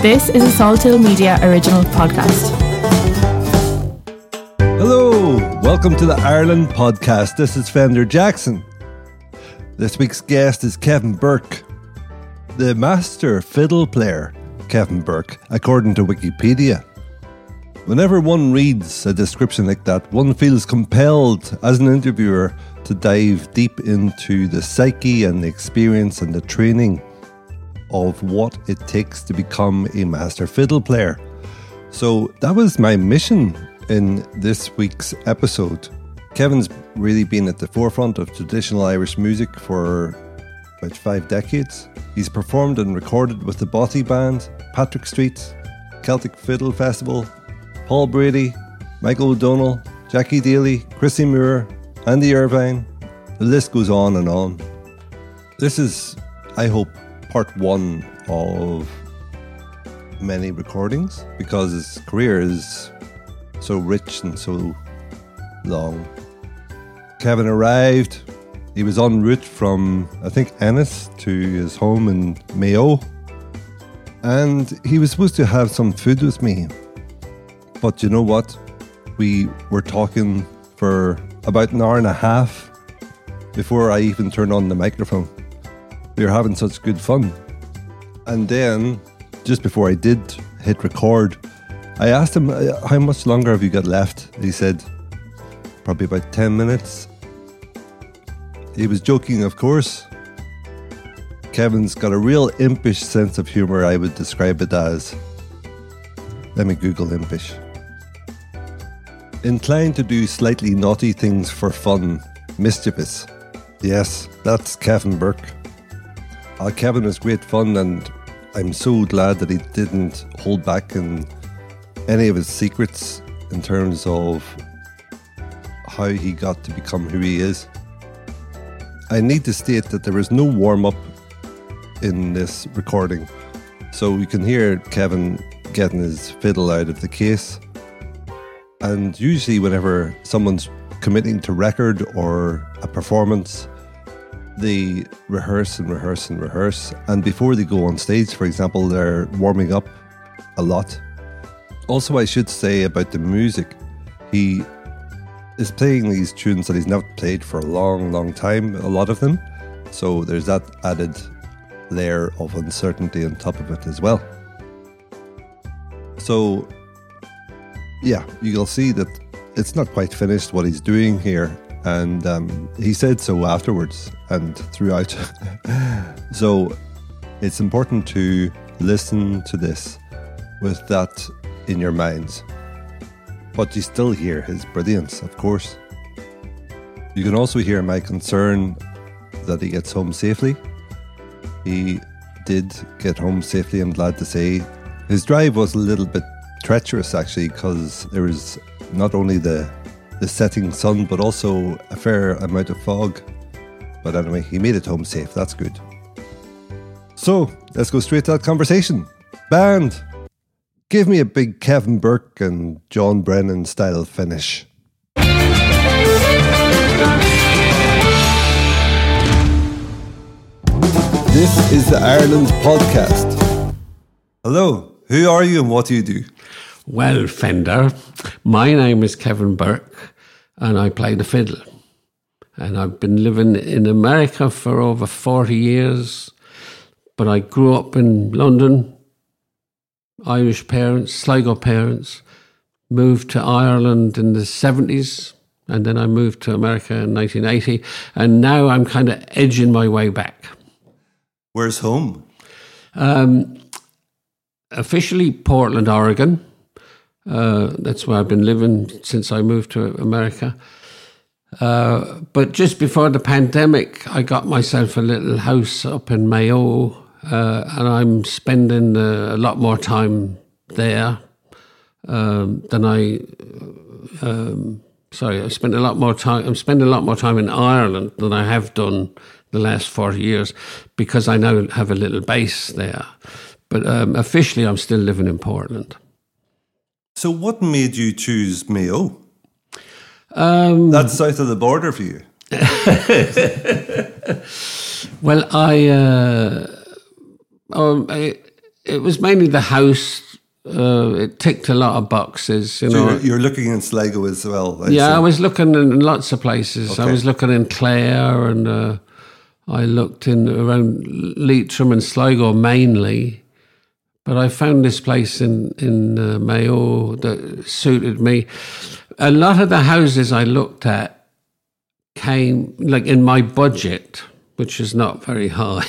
This is a Salt Hill Media original podcast. Hello, welcome to the Ireland podcast. This is Fender Jackson. This week's guest is Kevin Burke, the master fiddle player, Kevin Burke, according to Wikipedia. Whenever one reads a description like that, one feels compelled as an interviewer to dive deep into the psyche and the experience and the training of what it takes to become a master fiddle player. So that was my mission in this week's episode. Kevin's really been at the forefront of traditional Irish music for about 5 decades. He's performed and recorded with the Bothy Band, Patrick Street, Celtic Fiddle Festival, Paul Brady, Michael O'Donnell, Jackie Daly, Christy Moore, Andy Irvine. The list goes on and on. This is, I hope, part one of many recordings, because his career is so rich and so long. Kevin arrived. He was en route from, I think, Ennis to his home in Mayo. And he was supposed to have some food with me. But you know what? We were talking for about an hour and a half before I even turned on the microphone. We were having such good fun. And then, just before I did hit record, I asked him, how much longer have you got left? He said, probably about 10 minutes. He was joking, of course. Kevin's got a real impish sense of humour, I would describe it as. Let me Google impish. Inclined to do slightly naughty things for fun. Mischievous. Yes, that's Kevin Burke. Kevin was great fun, and I'm so glad that he didn't hold back in any of his secrets in terms of how he got to become who he is. I need to state that there was no warm-up in this recording, so you can hear Kevin getting his fiddle out of the case. And usually whenever someone's committing to record or a performance, they rehearse and rehearse and rehearse, and before they go on stage, for example, they're warming up a lot. Also, I should say about the music, he is playing these tunes that he's never played for a long, long time, a lot of them, so there's that added layer of uncertainty on top of it as well. So, yeah, you'll see that it's not quite finished what he's doing here. And he said so afterwards and throughout. So it's important to listen to this with that in your minds. But you still hear his brilliance, of course. You can also hear my concern that he gets home safely. He did get home safely, I'm glad to say. His drive was a little bit treacherous, actually, because there was not only the setting sun, but also a fair amount of fog. But anyway, he made it home safe. That's good. So let's go straight to that conversation. Band, give me a big Kevin Burke and John Brennan style finish. This is the Ireland podcast. Hello, who are you and what do you do? Well, Fender, my name is Kevin Burke and I play the fiddle. And I've been living in America for over 40 years, but I grew up in London, Irish parents, Sligo parents, moved to Ireland in the 70s, and then I moved to America in 1980, and now I'm kind of edging my way back. Where's home? Officially Portland, Oregon. That's where I've been living since I moved to America. But just before the pandemic, I got myself a little house up in Mayo, and I'm spending a lot more time there than I. I'm spending a lot more time in Ireland than I have done the last 40 years because I now have a little base there. But officially, I'm still living in Portland. So what made you choose Mayo? That's south of the border for you. Well, I it was mainly the house. It ticked a lot of boxes. You know. You're looking in Sligo as well. Yeah, I was looking in lots of places. Okay. I was looking in Clare, and I looked in around Leitrim and Sligo mainly. But I found this place in Mayo that suited me. A lot of the houses I looked at came like in my budget, which is not very high.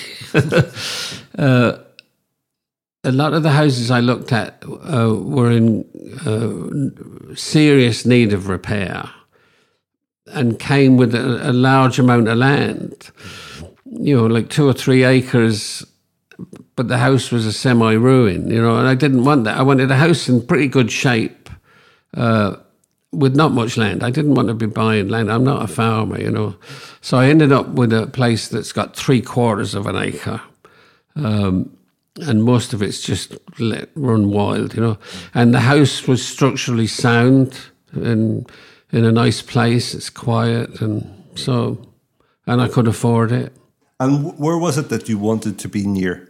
A lot of the houses I looked at were in serious need of repair, and came with a large amount of land, you know, like 2 or 3 acres, but the house was a semi-ruin, you know, and I didn't want that. I wanted a house in pretty good shape with not much land. I didn't want to be buying land. I'm not a farmer, you know. So I ended up with a place that's got 3/4 of an acre. And most of it's just let run wild, you know. And the house was structurally sound and in a nice place. It's quiet, and I could afford it. And where was it that you wanted to be near?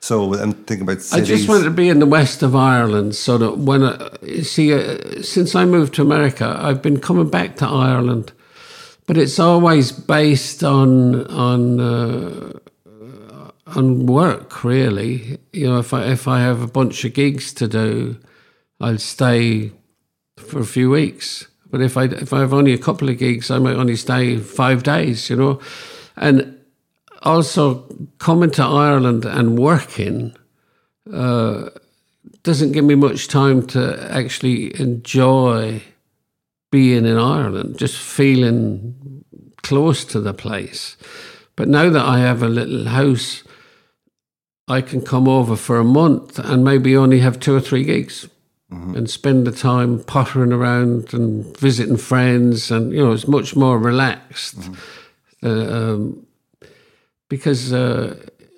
So I'm thinking about cities. I just wanted to be in the west of Ireland, so that when since I moved to America, I've been coming back to Ireland, but it's always based on work, really. You know, if I have a bunch of gigs to do, I'll stay for a few weeks. But if I have only a couple of gigs, I might only stay 5 days, you know. And also, coming to Ireland and working doesn't give me much time to actually enjoy being in Ireland, just feeling close to the place. But now that I have a little house, I can come over for a month and maybe only have 2 or 3 gigs, mm-hmm. and spend the time pottering around and visiting friends. And, you know, it's much more relaxed, mm-hmm. Because,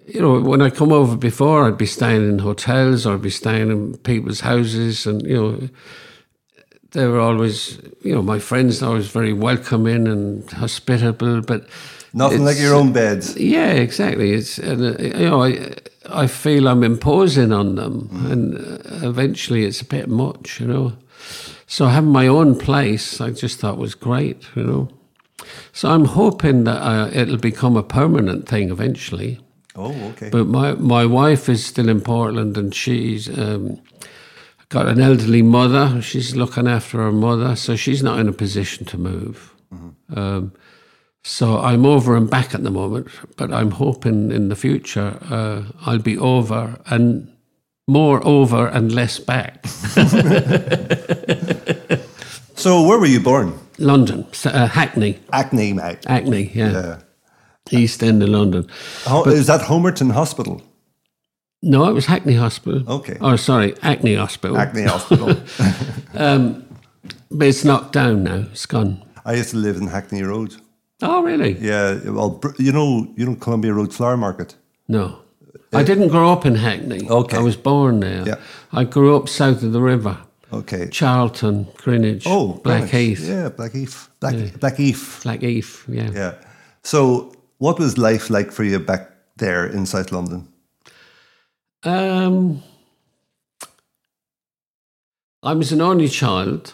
you know, when I come over before, I'd be staying in hotels or I'd be staying in people's houses. And, you know, they were always, you know, my friends are always very welcoming and hospitable, but... Nothing like your own bed. Yeah, exactly. It's you know, I feel I'm imposing on them, and eventually it's a bit much, you know. So having my own place, I just thought was great, you know. So I'm hoping that it'll become a permanent thing eventually. Oh, okay. But my wife is still in Portland, and she's got an elderly mother. She's looking after her mother, so she's not in a position to move. Mm-hmm. So I'm over and back at the moment, but I'm hoping in the future I'll be over and more over and less back. So where were you born? London, Hackney. Hackney, mate. Hackney, yeah. East End of London. Is that Homerton Hospital? No, it was Hackney Hospital. Okay. Oh, sorry, Hackney Hospital. Hackney Hospital. But it's knocked down now, it's gone. I used to live in Hackney Road. Oh, really? Yeah. Well, you know Columbia Road Flower Market? No. I didn't grow up in Hackney. Okay. I was born there. Yeah. I grew up south of the river. Okay. Charlton, Greenwich, Blackheath. Nice. Yeah, Blackheath. Blackheath. Blackheath, yeah. Yeah. So what was life like for you back there in South London? I was an only child.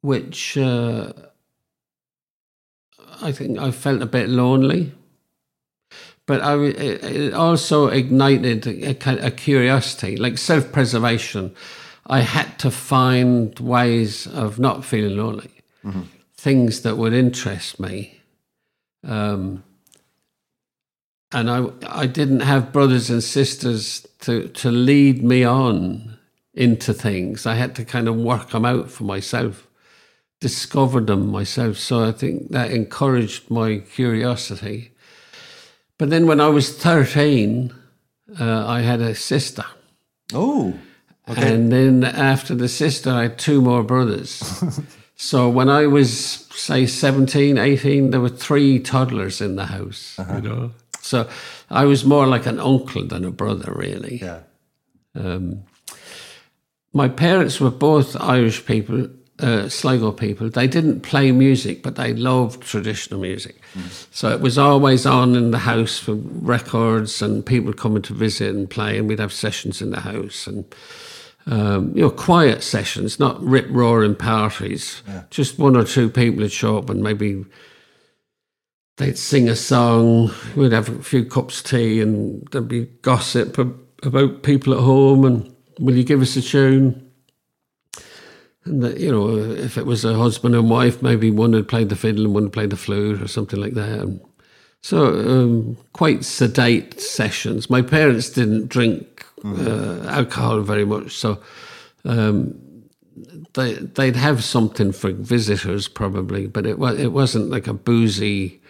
Which I think I felt a bit lonely. But it also ignited a curiosity, like self-preservation. I had to find ways of not feeling lonely, mm-hmm. things that would interest me. And I didn't have brothers and sisters to lead me on into things. I had to kind of work them out for myself. Discovered them myself, so I think that encouraged my curiosity. But then when I was 13, I had a sister. Oh, okay. And then after the sister, I had 2 more brothers. So when I was, say, 17, 18, there were 3 toddlers in the house, uh-huh. you know. So I was more like an uncle than a brother, really. Yeah. My parents were both Irish people, Sligo people, they didn't play music, but they loved traditional music. Mm. So it was always on in the house for records, and people coming to visit and play, and we'd have sessions in the house, and quiet sessions, not rip-roaring parties. Yeah. Just one or two people would show up, and maybe they'd sing a song. We'd have a few cups of tea, and there'd be gossip about people at home, and will you give us a tune? And that, you know, if it was a husband and wife, maybe one had played the fiddle and one had played the flute or something like that. And so quite sedate sessions. My parents didn't drink alcohol very much, so they'd have something for visitors probably, but it wasn't like a boozy,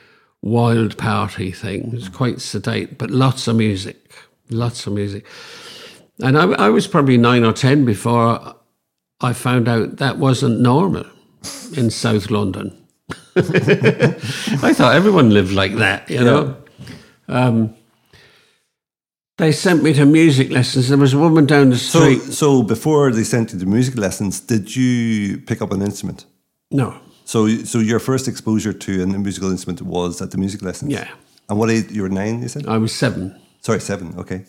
wild party thing. It was quite sedate, but lots of music, And I was probably 9 or 10 before I found out that wasn't normal in South London. I thought everyone lived like that, you know. They sent me to music lessons. There was a woman down the street. So before they sent you to music lessons, did you pick up an instrument? No. So your first exposure to a musical instrument was at the music lessons? Yeah. And what age? You were 9, you said? I was 7. Sorry, 7, okay.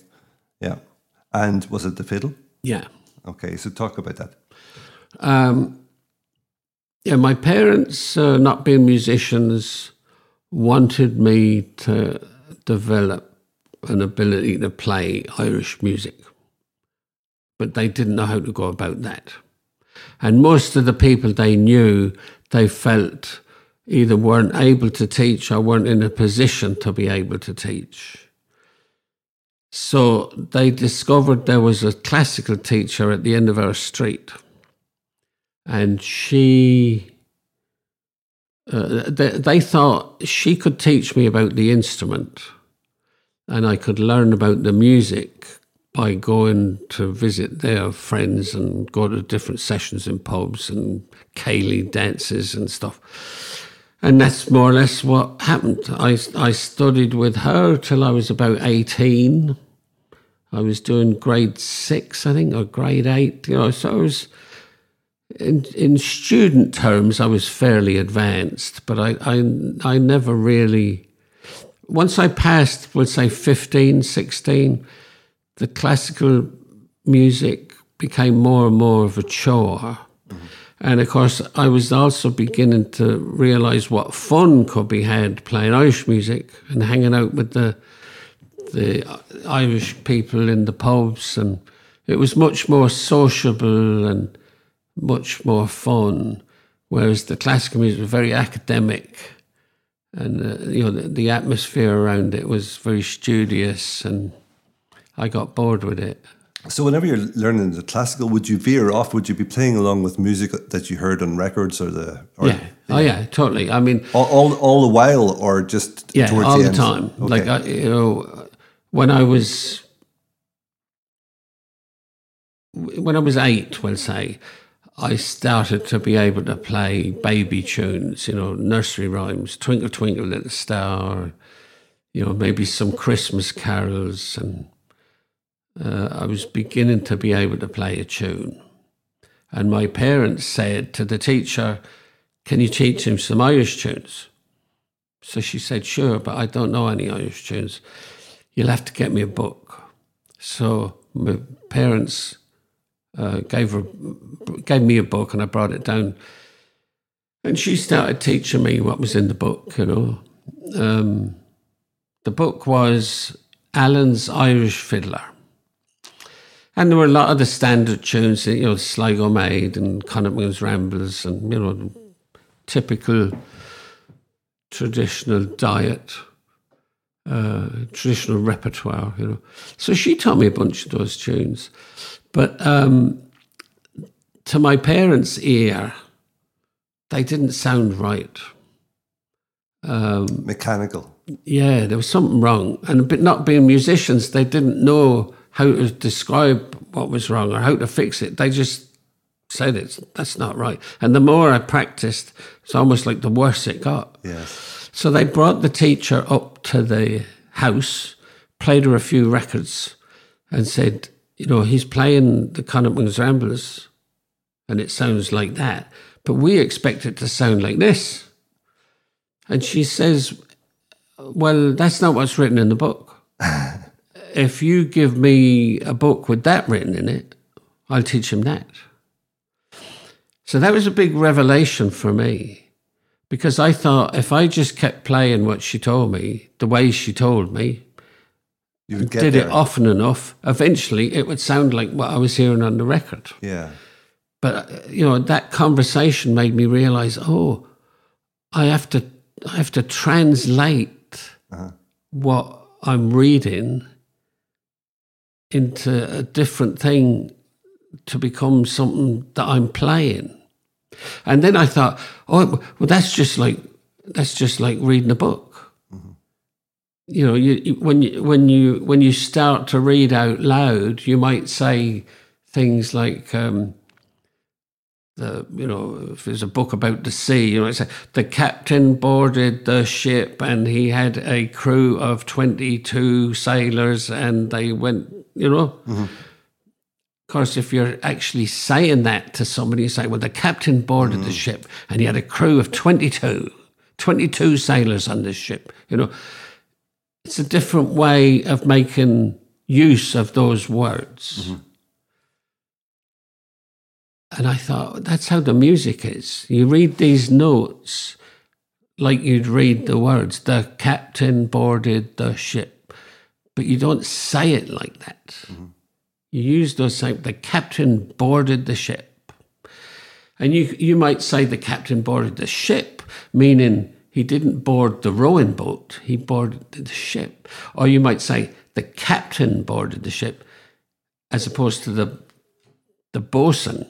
Yeah. And was it the fiddle? Yeah. Okay, so talk about that. My parents, not being musicians, wanted me to develop an ability to play Irish music, but they didn't know how to go about that. And most of the people they knew, they felt either weren't able to teach or weren't in a position to be able to teach. So they discovered there was a classical teacher at the end of our street, and they thought she could teach me about the instrument, and I could learn about the music by going to visit their friends and go to different sessions in pubs and ceilidh dances and stuff. And that's more or less what happened. I studied with her till I was about 18. I was doing grade 6, I think, or grade 8. You know, so I was, in student terms, I was fairly advanced, but I never really... Once I passed, we'll say 15, 16, the classical music became more and more of a chore. And, of course, I was also beginning to realise what fun could be had playing Irish music and hanging out with the Irish people in the pubs. And it was much more sociable and much more fun, whereas the classical music was very academic. And, the atmosphere around it was very studious, and I got bored with it. So whenever you're learning the classical, would you veer off? Would you be playing along with music that you heard on records totally. I mean, all the while, or just towards all the time. Okay. Like when I was 8, we'll say, I started to be able to play baby tunes. Nursery rhymes, Twinkle Twinkle Little Star. Maybe some Christmas carols and. I was beginning to be able to play a tune. And my parents said to the teacher, can you teach him some Irish tunes? So she said, sure, but I don't know any Irish tunes. You'll have to get me a book. So my parents gave me a book, and I brought it down. And she started teaching me what was in the book, the book was Alan's Irish Fiddler. And there were a lot of the standard tunes, Sligo Maid and Connachtman's Rambles and, typical traditional diet, traditional repertoire, So she taught me a bunch of those tunes. But to my parents' ear, they didn't sound right. Mechanical. Yeah, there was something wrong. And but not being musicians, they didn't know how to describe what was wrong or how to fix it. They just said that's not right. And the more I practiced, it's almost like the worse it got. Yes. So they brought the teacher up to the house, played her a few records and said, he's playing the Connachtman's Ramblers and it sounds like that, but we expect it to sound like this. And she says, well, that's not what's written in the book. If you give me a book with that written in it, I'll teach him that. So that was a big revelation for me, because I thought if I just kept playing what she told me, the way she told me, did it often enough, eventually it would sound like what I was hearing on the record. Yeah. But, you know, that conversation made me realize, oh, I have to translate what I'm reading into a different thing to become something that I'm playing. And then I thought, oh, well, that's just like reading a book. Mm-hmm. You know, when you start to read out loud, you might say things like, you know, if there's a book about the sea, you might say, the captain boarded the ship and he had a crew of 22 sailors and they went, you know. Mm-hmm. Of course, if you're actually saying that to somebody, you say, well, the captain boarded the ship and he had a crew of 22 sailors on this ship. You know, it's a different way of making use of those words. Mm-hmm. And I thought, that's how the music is. You read these notes like you'd read the words, the captain boarded the ship, but you don't say it like that. Mm-hmm. You use those same, the captain boarded the ship. And you might say the captain boarded the ship, meaning he didn't board the rowing boat, he boarded the ship. Or you might say the captain boarded the ship as opposed to the bosun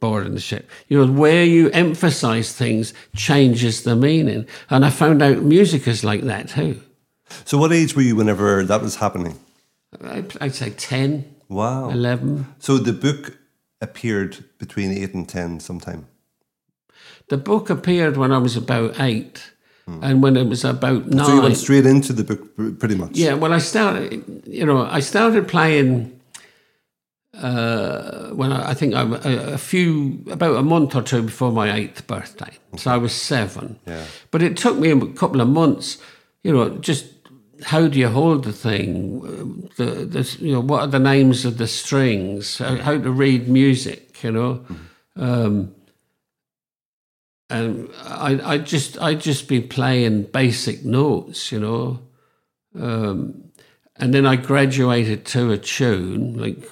boarding the ship. You know, where you emphasize things changes the meaning. And I found out music is like that too. So what age were you whenever that was happening? I'd say 10. Wow. 11. So the book appeared between 8 and 10 sometime? The book appeared when I was about 8 and when it was about 9. So you went straight into the book pretty much? Yeah, well, I started playing when I think about a month or two before my 8th birthday. Okay. So I was 7. Yeah. But it took me a couple of months, you know, just... How do you hold the thing? You know, what are the names of the strings? How to read music? You know, and I just be playing basic notes. You know, and then I graduated to a tune like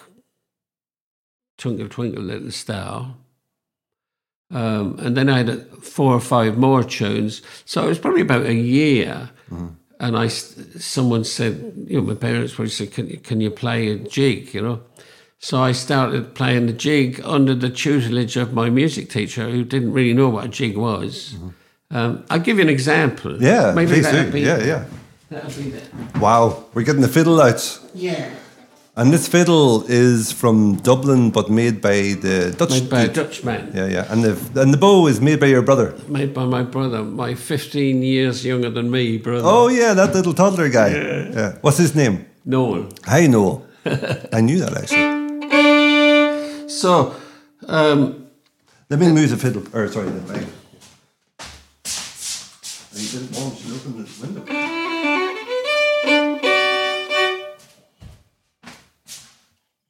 "Twinkle Twinkle Little Star," and then I had 4 or 5 more tunes. So it was probably about a year. Mm-hmm. And someone said, you know, my parents probably said, can you play a jig, you know? So I started playing the jig under the tutelage of my music teacher who didn't really know what a jig was. Mm-hmm. I'll give you an example. Yeah, maybe that'll be, that'll be there. Wow, we're getting the fiddle out. Yeah. And this fiddle is from Dublin, but made by a Dutchman. Yeah, yeah. And the bow is made by your brother. Made by my brother, my 15 years younger than me brother. Oh yeah, that little toddler guy. Yeah. Yeah. What's his name? Noel. Hi, Noel. I knew that actually. So, let me move the fiddle. Or sorry, the bag. You didn't want to open this window.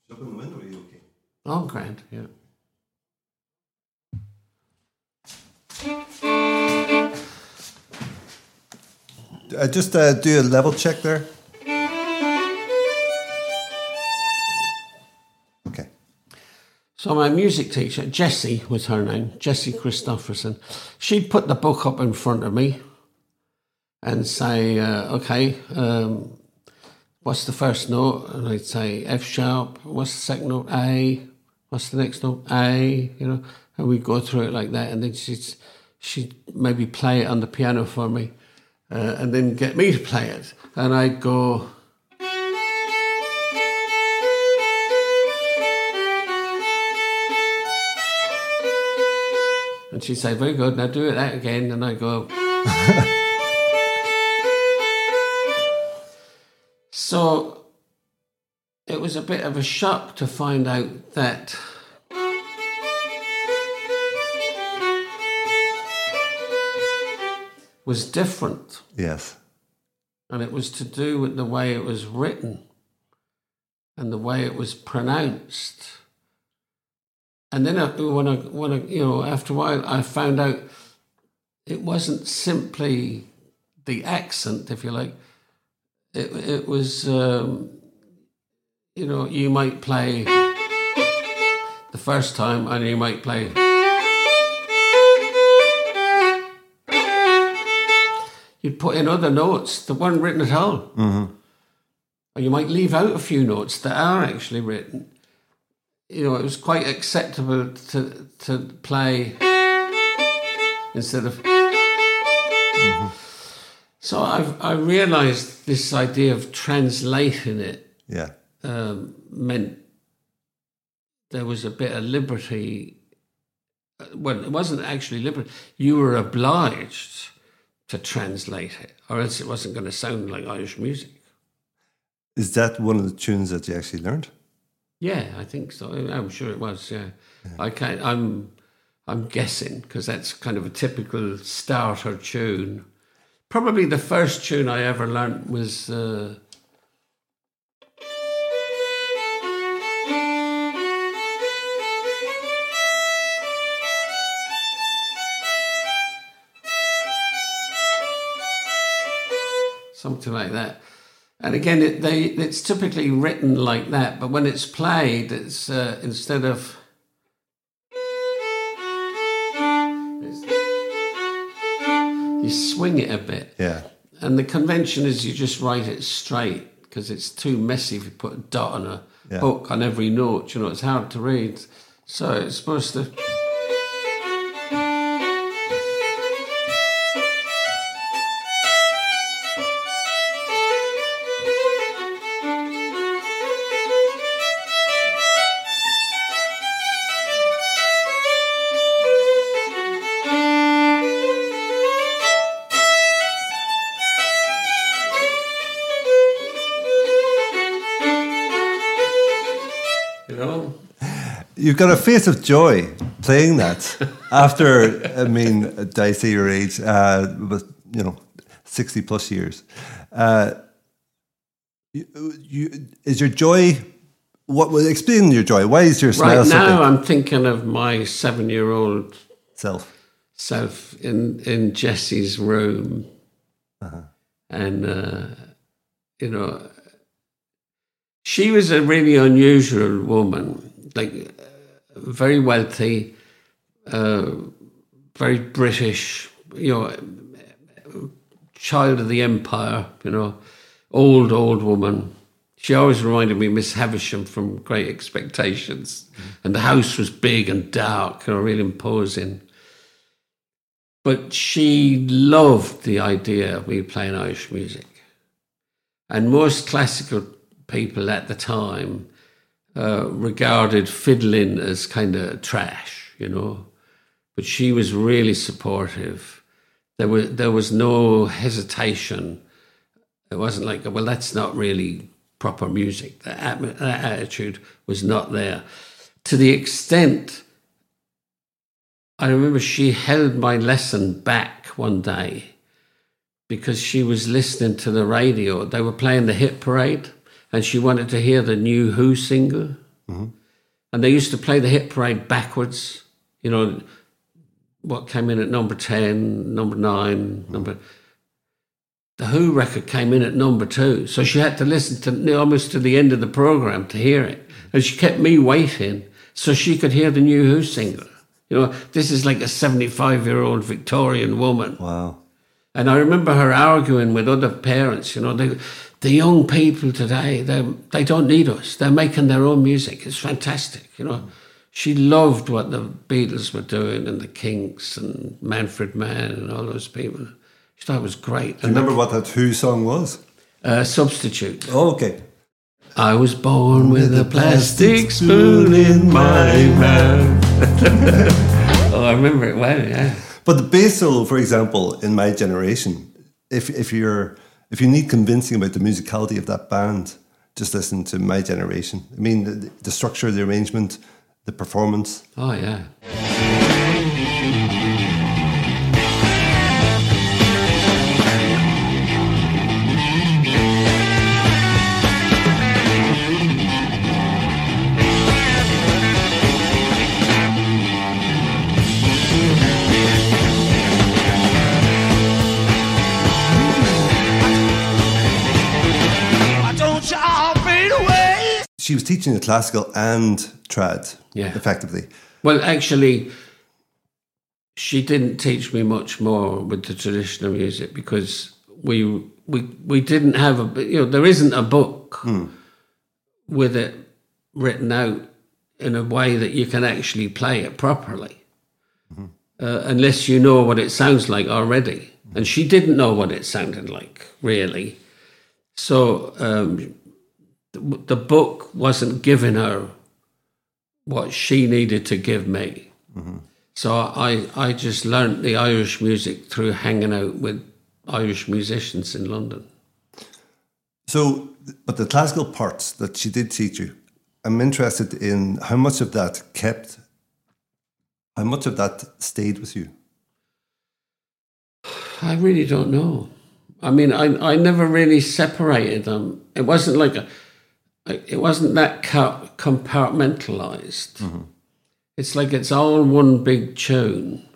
Open the window, are you okay? Oh, grand, yeah. I just do a level check there. Okay. So my music teacher, Jessie was her name, Jessie Christofferson, she'd put the book up in front of me and say, okay, what's the first note? And I'd say F sharp. What's the second note? A. What's the next note? A. You know, and we'd go through it like that. And then she'd maybe play it on the piano for me and then get me to play it. And I'd go... And she'd say, very good, now do it that again. And I'd go... So it was a bit of a shock to find out that was different. Yes. And it was to do with the way it was written and the way it was pronounced. And then when I, you know, after a while, I found out it wasn't simply the accent, if you like. It was, you know, you might play the first time and you might play... You'd put in other notes that weren't written at all. Mm-hmm. Or you might leave out a few notes that are actually written. You know, it was quite acceptable to play instead of... Mm-hmm. So I realised this idea of translating it meant there was a bit of liberty. Well, it wasn't actually liberty. You were obliged to translate it, or else it wasn't going to sound like Irish music. Is that one of the tunes that you actually learned? Yeah, I think so. I'm sure it was. Yeah. I'm guessing because that's kind of a typical starter tune. Probably the first tune I ever learnt was something like that. And again, it's typically written like that, but when it's played, it's instead of... You swing it a bit. Yeah. And the convention is you just write it straight because it's too messy if you put a dot on a book on every note. You know, it's hard to read. So it's supposed to... You've got a face of joy playing that after, I mean, did I say your age, but, you know, 60 plus years. Is your joy, explain your joy. Why is your smile so big? Right now I'm thinking of my 7-year-old self in Jesse's room. Uh-huh. And, you know, she was a really unusual woman, like... very wealthy, very British, you know, child of the empire, you know, old woman. She always reminded me of Miss Havisham from Great Expectations. And the house was big and dark, you know, really imposing. But she loved the idea of me playing Irish music. And most classical people at the time regarded fiddling as kind of trash, you know, but she was really supportive. There was no hesitation. It wasn't like, well, that's not really proper music. That attitude was not there. To the extent, I remember she held my lesson back one day because she was listening to the radio. They were playing the hit parade. And she wanted to hear the new Who single. Mm-hmm. And they used to play the hit parade backwards. You know, what came in at number 10, number 9, mm-hmm. The Who record came in at number 2. So she had to listen to almost to the end of the program to hear it. And she kept me waiting so she could hear the new Who single. You know, this is like a 75-year-old Victorian woman. Wow. And I remember her arguing with other parents, you know, the young people today, they don't need us. They're making their own music. It's fantastic, you know. She loved what the Beatles were doing and the Kinks and Manfred Mann and all those people. She thought it was great. Do you remember what that Who song was? Substitute. Oh, okay. I was born with a plastic spoon in my mouth. Oh, I remember it well, yeah. But the bass solo, for example, in My Generation, if you need convincing about the musicality of that band, just listen to My Generation. I mean, the structure, the arrangement, the performance. Oh, yeah. she was teaching the classical and trad, effectively. Well, actually, she didn't teach me much more with the traditional music because we didn't have a, you know, there isn't a book with it written out in a way that you can actually play it properly, unless you know what it sounds like already. And she didn't know what it sounded like, really. So the book wasn't giving her what she needed to give me. So I just learnt the Irish music through hanging out with Irish musicians in London. So, but the classical parts that she did teach you, I'm interested in how much of that kept, how much of that stayed with you? I really don't know. I mean, I never really separated them. It wasn't like, it wasn't that compartmentalised. It's like it's all one big tune,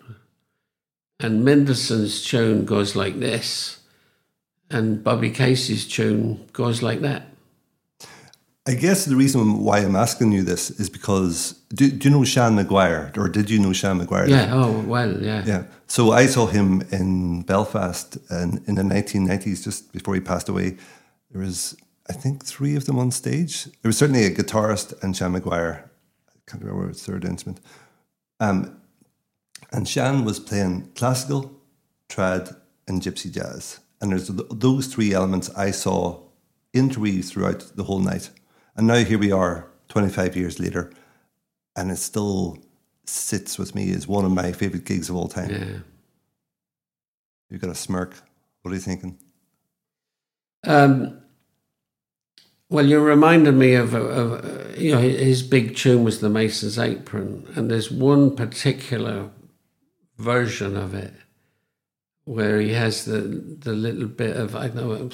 and Mendelssohn's tune goes like this, and Bobby Casey's tune goes like that. I guess the reason why I'm asking you this is because do you know Sean Maguire, or did you know Sean Maguire? Yeah. So I saw him in Belfast in the 1990s, just before he passed away. There was, I think, three of them on stage. There was certainly a guitarist and Sean Maguire. Can't remember his third instrument. And Shan was playing classical, trad, and gypsy jazz. And there's those three elements I saw interweaved throughout the whole night. And now here we are, 25 years later, and it still sits with me as one of my favourite gigs of all time. Yeah. You've got a smirk. What are you thinking? Well, you reminded me of you know, his big tune was the Mason's Apron, and there's one particular version of it where he has the little bit of, I don't know,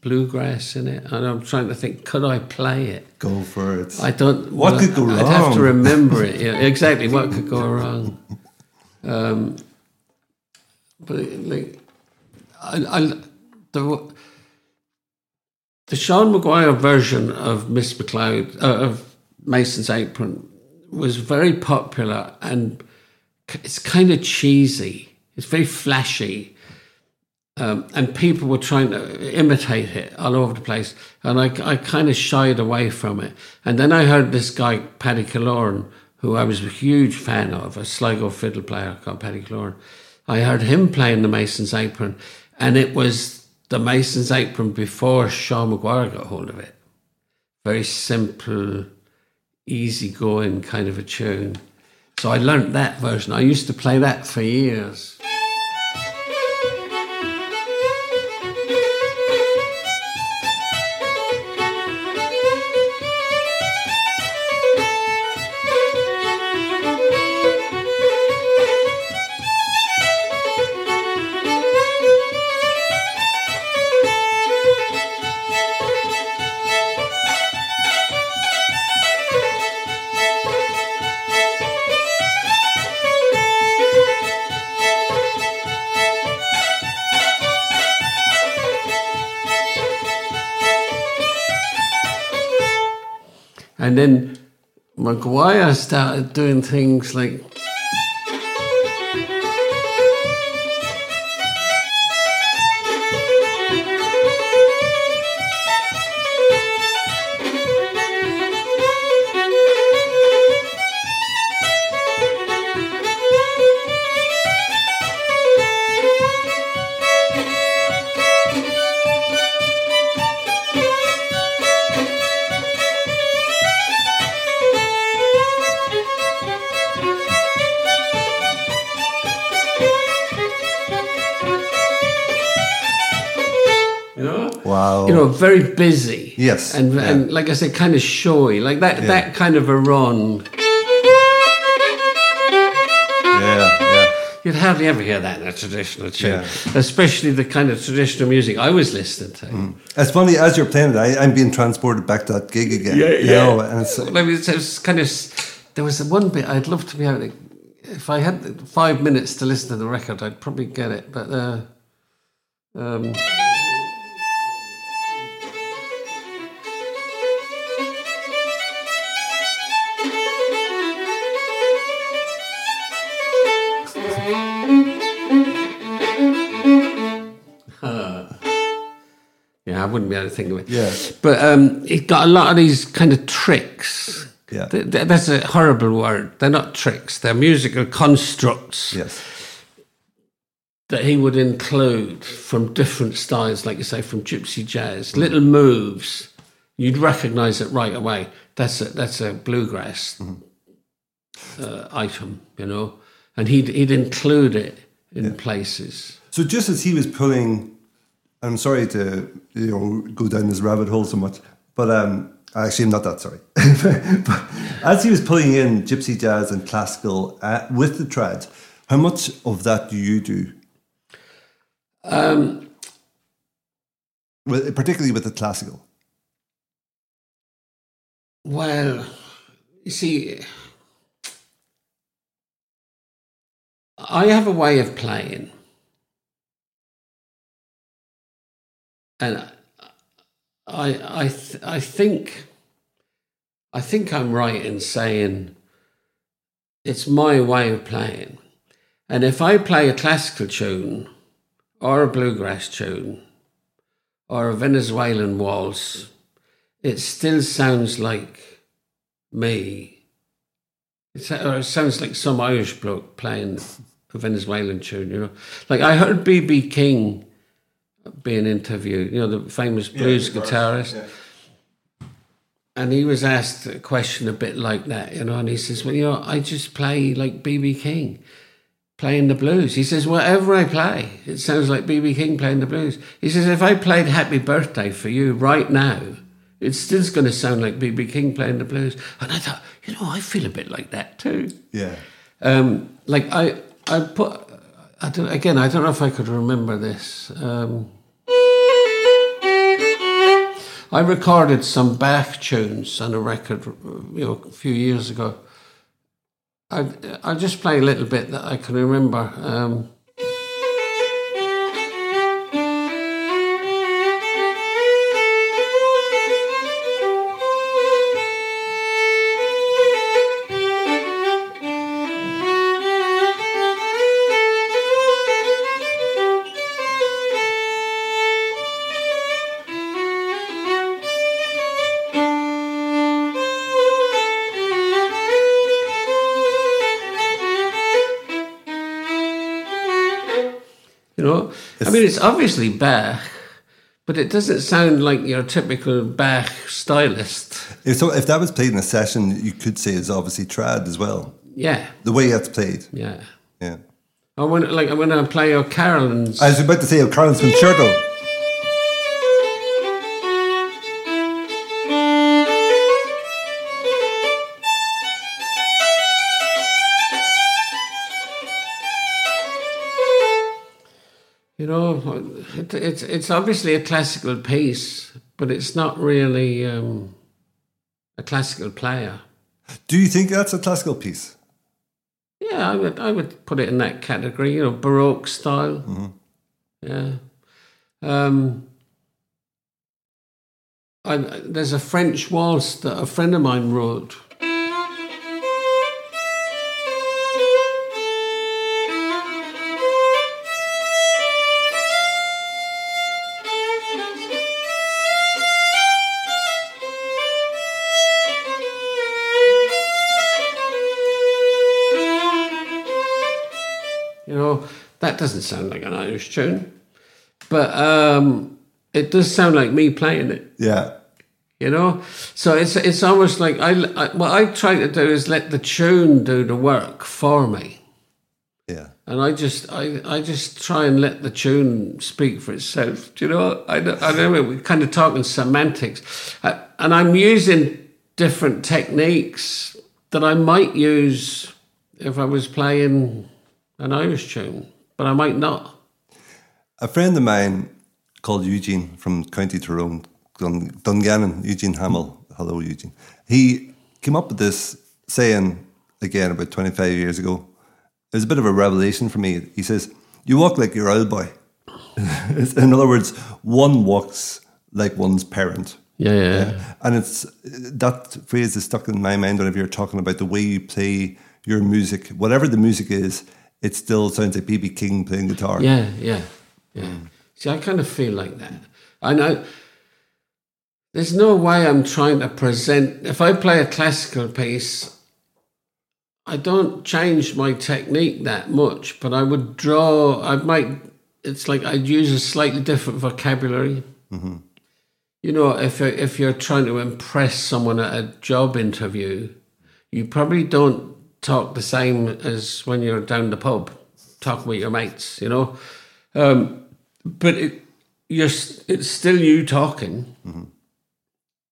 bluegrass in it, and I'm trying to think, could I play it? Go for it. I don't. What could go wrong? I'd have to remember it. Yeah, exactly. What could go wrong? But like, the Sean Maguire version of Miss McLeod, of Mason's Apron, was very popular, and it's kind of cheesy. It's very flashy. And people were trying to imitate it all over the place. And I kind of shied away from it. And then I heard this guy, Paddy Killoran, who I was a huge fan of, a Sligo fiddle player called Paddy Killoran. I heard him playing the Mason's Apron, and it was the Mason's Apron before Sean Maguire got hold of it. Very simple, easygoing kind of a tune. So I learnt that version. I used to play that for years. And then Maguire started doing things like... Very busy. Yes. And like I said, kind of showy. Like that that kind of a run. You'd hardly ever hear that in a traditional tune. Especially the kind of traditional music I was listening to. It's funny, as you're playing it, I'm being transported back to that gig again. You know, and it's, I mean, it's kind of... There was one bit I'd love to be able to... If I had 5 minutes to listen to the record, I'd probably get it. But... wouldn't be able to think of it. Yeah. But it got a lot of these kind of tricks. Yeah. That's a horrible word. They're not tricks. They're musical constructs. Yes. That he would include from different styles, like you say, from gypsy jazz, little moves. You'd recognise it right away. That's a bluegrass item, you know. And he'd include it in places. So just as he was pulling, I'm sorry to go down this rabbit hole so much, but actually I'm not that sorry. But as he was pulling in gypsy jazz and classical with the trad, how much of that do you do? Particularly with the classical. Well, you see, I have a way of playing, and I think I'm right in saying it's my way of playing, and if I play a classical tune, or a bluegrass tune, or a Venezuelan waltz, it still sounds like me. Or it sounds like some Irish bloke playing a Venezuelan tune, you know. Like I heard B.B. King being interviewed, you know, the famous blues guitarist. Yeah. And he was asked a question a bit like that, you know, and he says, well, you know, I just play like B.B. King playing the blues. He says, whatever I play, it sounds like B.B. King playing the blues. He says, if I played Happy Birthday for You right now, it's still going to sound like B.B. King playing the blues. And I thought, you know, I feel a bit like that too. Yeah. Like I don't know if I could remember this. I recorded some Bach tunes on a record, you know, a few years ago. I'll just play a little bit that I can remember. I mean, it's obviously Bach, but it doesn't sound like your typical Bach stylist. If that was played in a session, you could say it's obviously trad as well. Yeah. The way it's played. Yeah. Yeah. Or when I play O'Carolan's... I was about to say O'Carolan's Concerto. You know, it's obviously a classical piece, but it's not really a classical player. Do you think that's a classical piece? Yeah, I would put it in that category. You know, Baroque style. Mm-hmm. Yeah. There's a French waltz that a friend of mine wrote. That doesn't sound like an Irish tune, but it does sound like me playing it. Yeah, you know. So it's almost like what I try to do is let the tune do the work for me. Yeah, and I just try and let the tune speak for itself. Do you know? I know we're kind of talking semantics, and I'm using different techniques that I might use if I was playing an Irish tune. But I might not. A friend of mine called Eugene from County Tyrone, Dungannon, Eugene Hamill. Hello, Eugene. He came up with this saying, again, about 25 years ago. It was a bit of a revelation for me. He says, you walk like your old boy. In other words, one walks like one's parent. Yeah. And it's that phrase is stuck in my mind whenever you're talking about the way you play your music, whatever the music is. It still sounds like B.B. King playing guitar. Yeah. See, I kind of feel like that. I know There's no way I'm trying to present. If I play a classical piece, I don't change my technique that much, but I would draw. It's like I'd use a slightly different vocabulary. Mm-hmm. You know, if you're trying to impress someone at a job interview, you probably don't talk the same as when you're down the pub talking with your mates. You know, but it's still you talking, mm-hmm.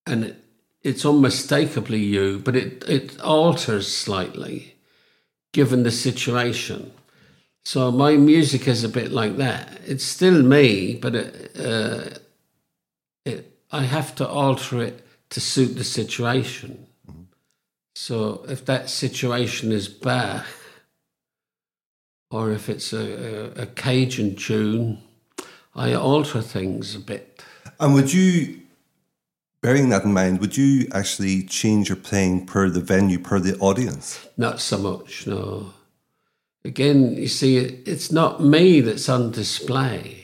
and it's unmistakably you, but it alters slightly given the situation. So my music is a bit like that. It's still me, but I have to alter it to suit the situation. Mm-hmm. So if that situation is Bach, or if it's a Cajun tune, I alter things a bit. And would you, bearing that in mind, would you actually change your playing per the venue, per the audience? Not so much, no. Again, you see, it's not me that's on display.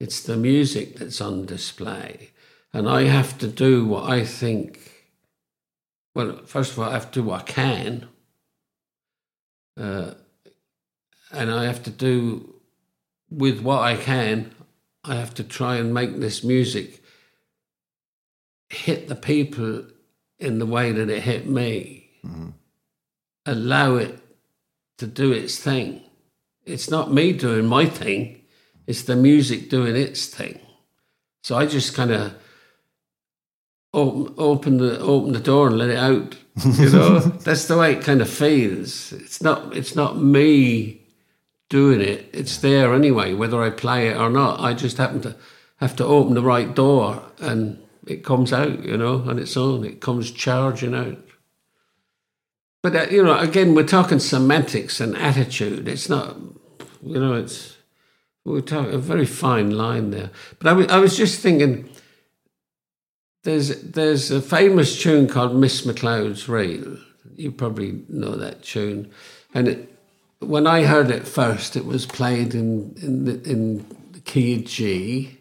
It's the music that's on display. And I have to do what I think... Well, first of all, I have to do what I can. And I have to do... With what I can, I have to try and make this music hit the people in the way that it hit me. Mm-hmm. Allow it to do its thing. It's not me doing my thing, it's the music doing its thing. So I just kind of open the door and let it out. You know, that's the way it kind of feels. It's not me doing it. It's there anyway, whether I play it or not. I just happen to have to open the right door and it comes out, you know, on its own. It comes charging out. But, you know, again, we're talking semantics and attitude. It's not, you know, we're talking a very fine line there. But I was just thinking, there's a famous tune called Miss McLeod's Reel. You probably know that tune. And when I heard it first, it was played in the key of G.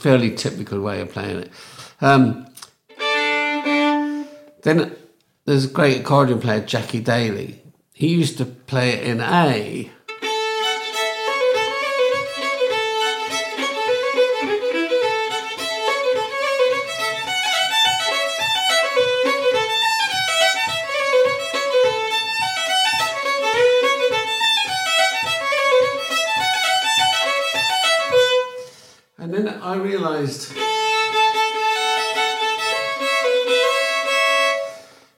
Fairly typical way of playing it. Then there's a great accordion player, Jackie Daly. He used to play it in A.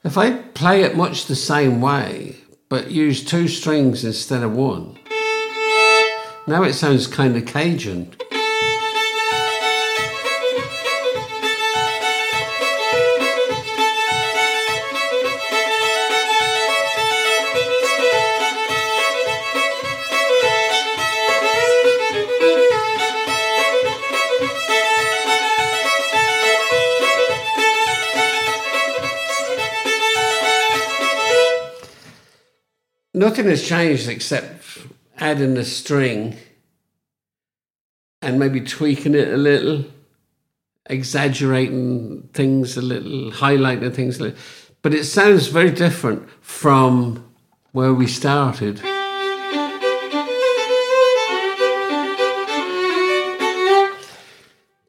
If I play it much the same way, but use two strings instead of one, now it sounds kind of Cajun. Nothing has changed except adding a string and maybe tweaking it a little, exaggerating things a little, highlighting things a little. But it sounds very different from where we started.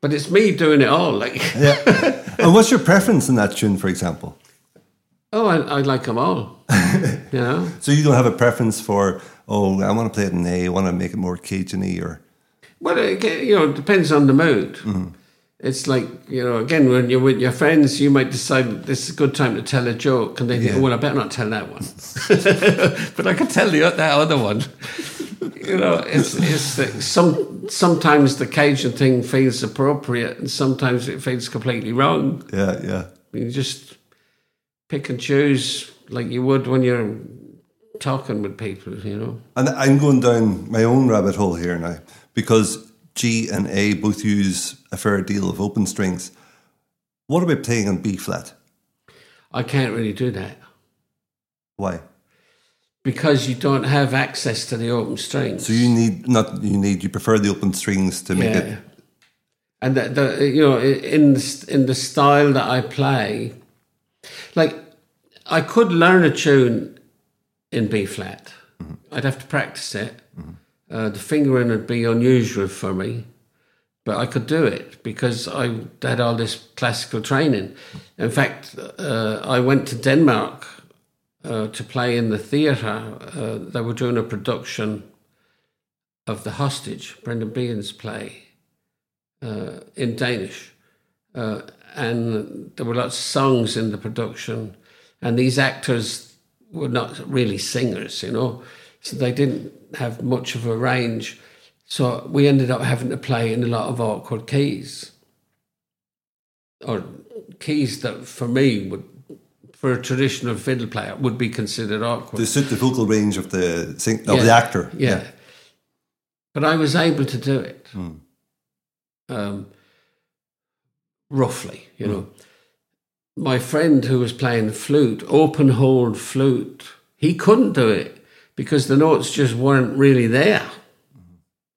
But it's me doing it all. Like. Yeah. And what's your preference in that tune, for example? Oh, I like them all. You know? So you don't have a preference for, I want to play it in A, I want to make it more Cajun-y or... Well, you know, it depends on the mood. Mm-hmm. It's like, you know, again, when you're with your friends, you might decide this is a good time to tell a joke and they think, I better not tell that one. But I could tell that other one. You know, it's like sometimes the Cajun thing feels appropriate and sometimes it feels completely wrong. Yeah, yeah. You just... pick and choose like you would when you're talking with people, you know. And I'm going down my own rabbit hole here now, because G and A both use a fair deal of open strings. What about playing on B flat? I can't really do that. Why? Because you don't have access to the open strings. So you prefer the open strings to make it. And in the style that I play, like I could learn a tune in B flat. Mm-hmm. I'd have to practice it. Mm-hmm. The fingering would be unusual for me, but I could do it because I had all this classical training. In fact, I went to Denmark to play in the theatre. They were doing a production of The Hostage, Brendan Behan's play, in Danish. And there were lots of songs in the production, and these actors were not really singers, you know, so they didn't have much of a range. So we ended up having to play in a lot of awkward keys, or keys that for me would, for a traditional fiddle player, would be considered awkward. To suit the vocal range of the actor. Yeah. Yeah. But I was able to do it. Mm. Roughly, you know. My friend who was playing flute, open-holed flute, he couldn't do it because the notes just weren't really there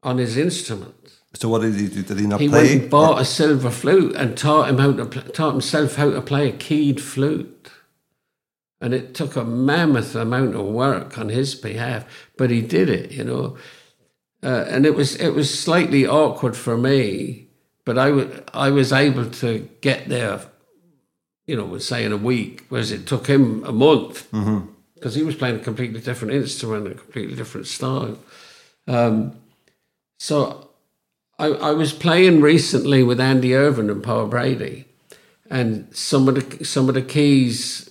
on his instrument. So what did he do? Did he not play? He went and bought a silver flute and taught himself how to play a keyed flute. And it took a mammoth amount of work on his behalf, but he did it, you know. And it was slightly awkward for me, but I was able to get there, you know, say in a week, whereas it took him a month, because he was playing a completely different instrument, a completely different style. So I was playing recently with Andy Irvine and Paul Brady, and some of the keys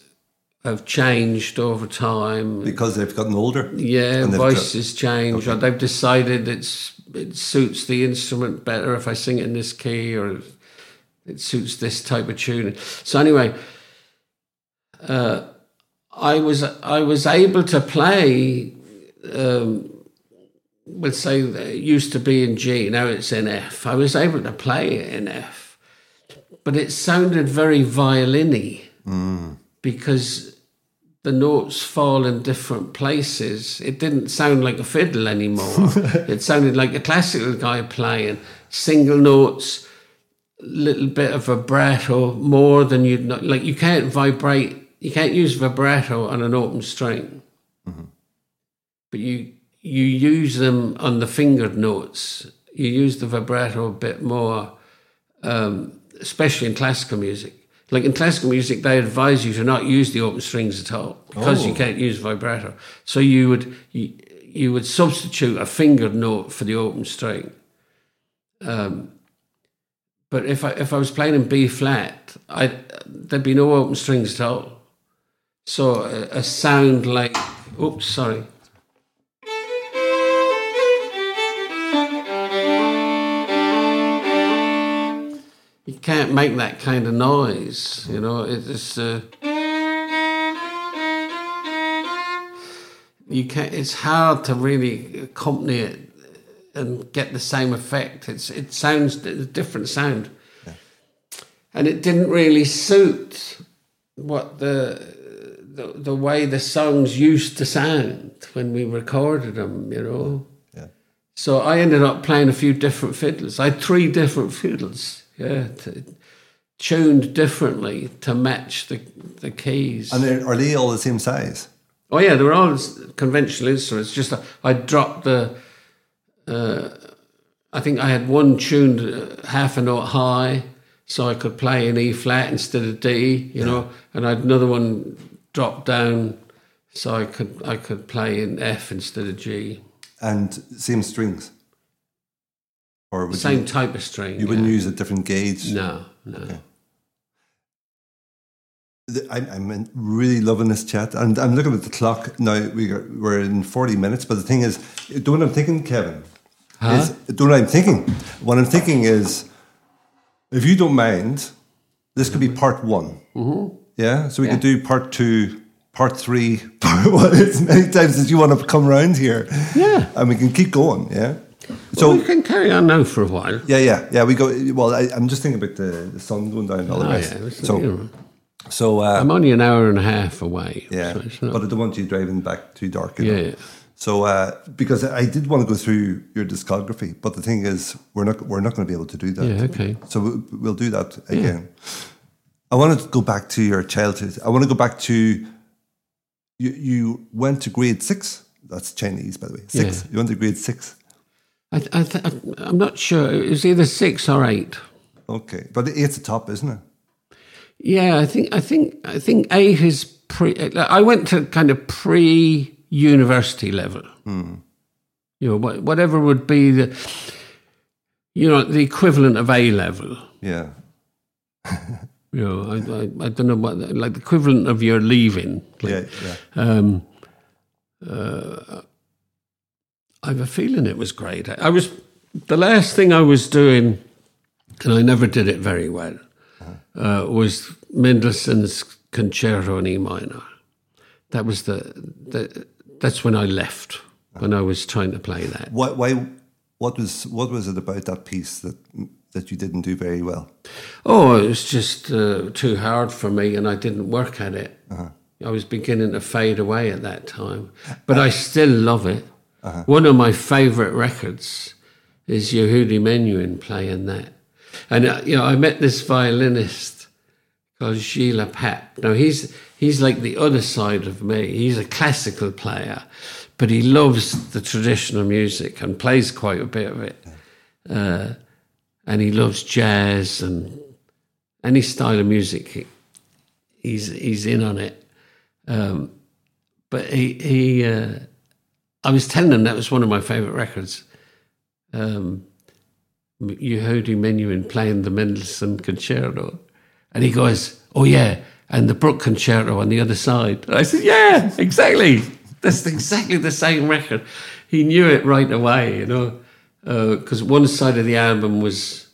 have changed over time because they've gotten older. Yeah, voices change, or they've decided it suits the instrument better if I sing it in this key, or it suits this type of tuning. So anyway, I was able to play. We'll say it used to be in G, now it's in F. I was able to play it in F, but it sounded very violin-y. Mm. Because the notes fall in different places. It didn't sound like a fiddle anymore. It sounded like a classical guy playing single notes, little bit of vibrato, more than you'd know. Like you can't vibrate, you can't use vibrato on an open string, but you use them on the fingered notes. You use the vibrato a bit more, especially in classical music. Like in classical music, they advise you to not use the open strings at all because you can't use vibrato. So you would substitute a fingered note for the open string. But if I was playing in B flat, there'd be no open strings at all. So a sound like you can't make that kind of noise, you know. It's you can't. It's hard to really accompany it and get the same effect. It sounds a different sound, and it didn't really suit what the way the songs used to sound when we recorded them, you know. Yeah. So I ended up playing a few different fiddles. I had three different fiddles. Yeah, tuned differently to match the keys. And are they all the same size? Oh yeah, they were all conventional instruments. Just I dropped the. I think I had one tuned half a note high, so I could play in E flat instead of D. You know, and I had another one dropped down, so I could play in F instead of G. And same strings. Or same type of string. You wouldn't use a different gauge? No. Okay. I'm really loving this chat. And I'm looking at the clock now. We're in 40 minutes. But the thing is, don't I'm thinking, Kevin? Huh? Don't I'm thinking? What I'm thinking is, if you don't mind, this could be part one. Mm-hmm. Yeah? So we could do part two part three, as many times as you want to come round here. Yeah. And we can keep going, yeah. So well, we can carry on now for a while. Yeah. We go. Well, I'm just thinking about the sun going down and all the rest. Yeah, so I'm only an hour and a half away. Yeah, so but I don't want you driving back too dark. Yeah. So because I did want to go through your discography, but the thing is, we're not going to be able to do that. Yeah. Okay. So we'll do that again. Yeah. I want to go back to your childhood. I want to go back to you went to grade 6. That's Chinese, by the way. 6. Yeah. You went to grade 6. I'm not sure. It was either 6 or 8. Okay, but 8's the top, isn't it? Yeah, I think 8 is pre. I went to kind of pre-university level. Mm. You know, whatever would be the equivalent of A level. Yeah. You know, I don't know what the equivalent of your leaving. Yeah. I have a feeling it was great. I was the last thing I was doing, and I never did it very well. Was Mendelssohn's Concerto in E minor. That was that's when I left. When I was trying to play that. What was it about that piece that you didn't do very well? Oh, it was just too hard for me, and I didn't work at it. Uh-huh. I was beginning to fade away at that time, but I still love it. Uh-huh. One of my favourite records is Yehudi Menuhin playing that. And, I met this violinist called Gilles Pap. Now, he's like the other side of me. He's a classical player, but he loves the traditional music and plays quite a bit of it. And he loves jazz and any style of music. He's in on it. But I was telling him that was one of my favourite records. Yehudi Menuhin playing the Mendelssohn Concerto. And he goes, oh yeah, and the Bruch Concerto on the other side. And I said, yeah, exactly. That's exactly the same record. He knew it right away, because one side of the album was,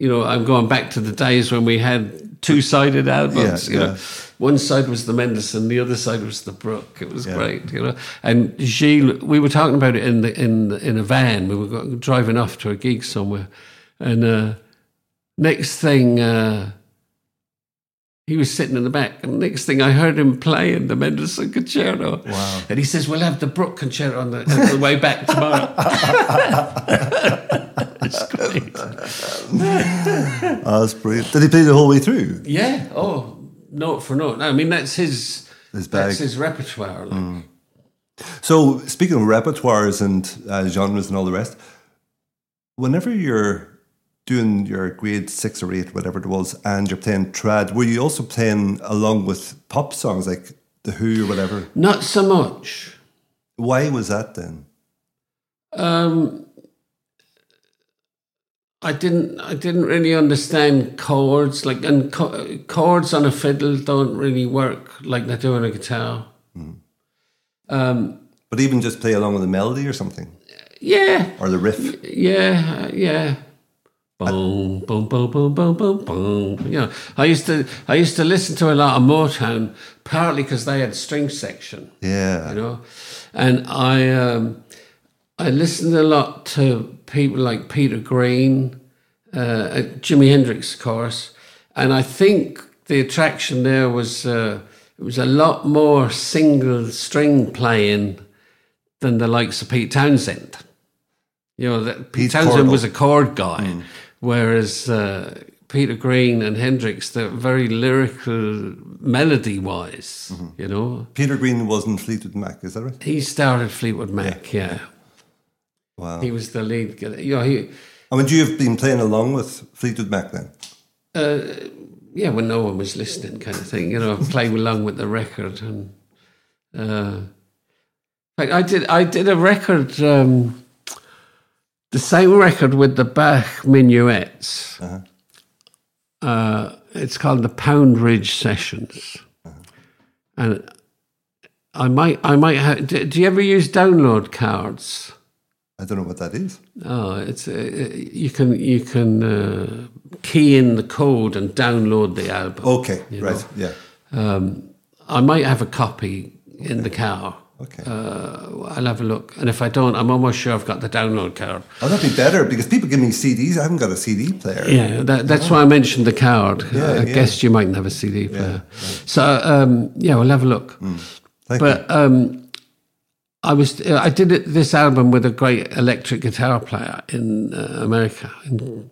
I'm going back to the days when we had two-sided albums, you know. One side was the Mendelssohn, the other side was the Bruch. It was great, And Gilles, we were talking about it in a van. We were driving off to a gig somewhere, and next thing he was sitting in the back. And next thing I heard him playing the Mendelssohn Concerto. Wow! And he says, "We'll have the Bruch Concerto on the way back tomorrow." It's great. That's brilliant. Did he play the whole way through? Yeah. Oh. Note for note. I mean, that's his bag. That's his repertoire. Like. Mm. So, speaking of repertoires and genres and all the rest, whenever you're doing your grade 6 or 8, whatever it was, and you're playing trad, were you also playing along with pop songs like The Who or whatever? Not so much. Why was that then? I didn't really understand chords, chords on a fiddle don't really work like they do on a guitar. Mm. But even just play along with the melody or something. Yeah. Or the riff. Yeah. Boom, boom, boom, boom, boom, boom, boom. I used to listen to a lot of Motown, partly because they had string section. Yeah. And I listened a lot to people like Peter Green, Jimi Hendrix, of course, and I think the attraction there was it was a lot more single string playing than the likes of Pete Townsend. Pete Townsend was a chord guy, whereas Peter Green and Hendrix, they're very lyrical melody-wise, Peter Green wasn't Fleetwood Mac, is that right? He started Fleetwood Mac, yeah. Wow. He was the lead. Would you have been playing along with Fleetwood Mac then? When no one was listening, kind of thing. Playing along with the record, and I did a record, the same record with the Bach minuets. Uh-huh. It's called the Pound Ridge Sessions, and I might have. Do you ever use download cards? I don't know what that is. Oh, it's you can key in the code and download the album. Okay, right, yeah. I might have a copy in the car. Okay. I'll have a look. And if I don't, I'm almost sure I've got the download card. Oh, that'd be better, because people give me CDs. I haven't got a CD player. Yeah, that's why I mentioned the card. Yeah, I guessed you mightn't have a CD player. Yeah, right. So, we'll have a look. Mm. But I did this album with a great electric guitar player in America. And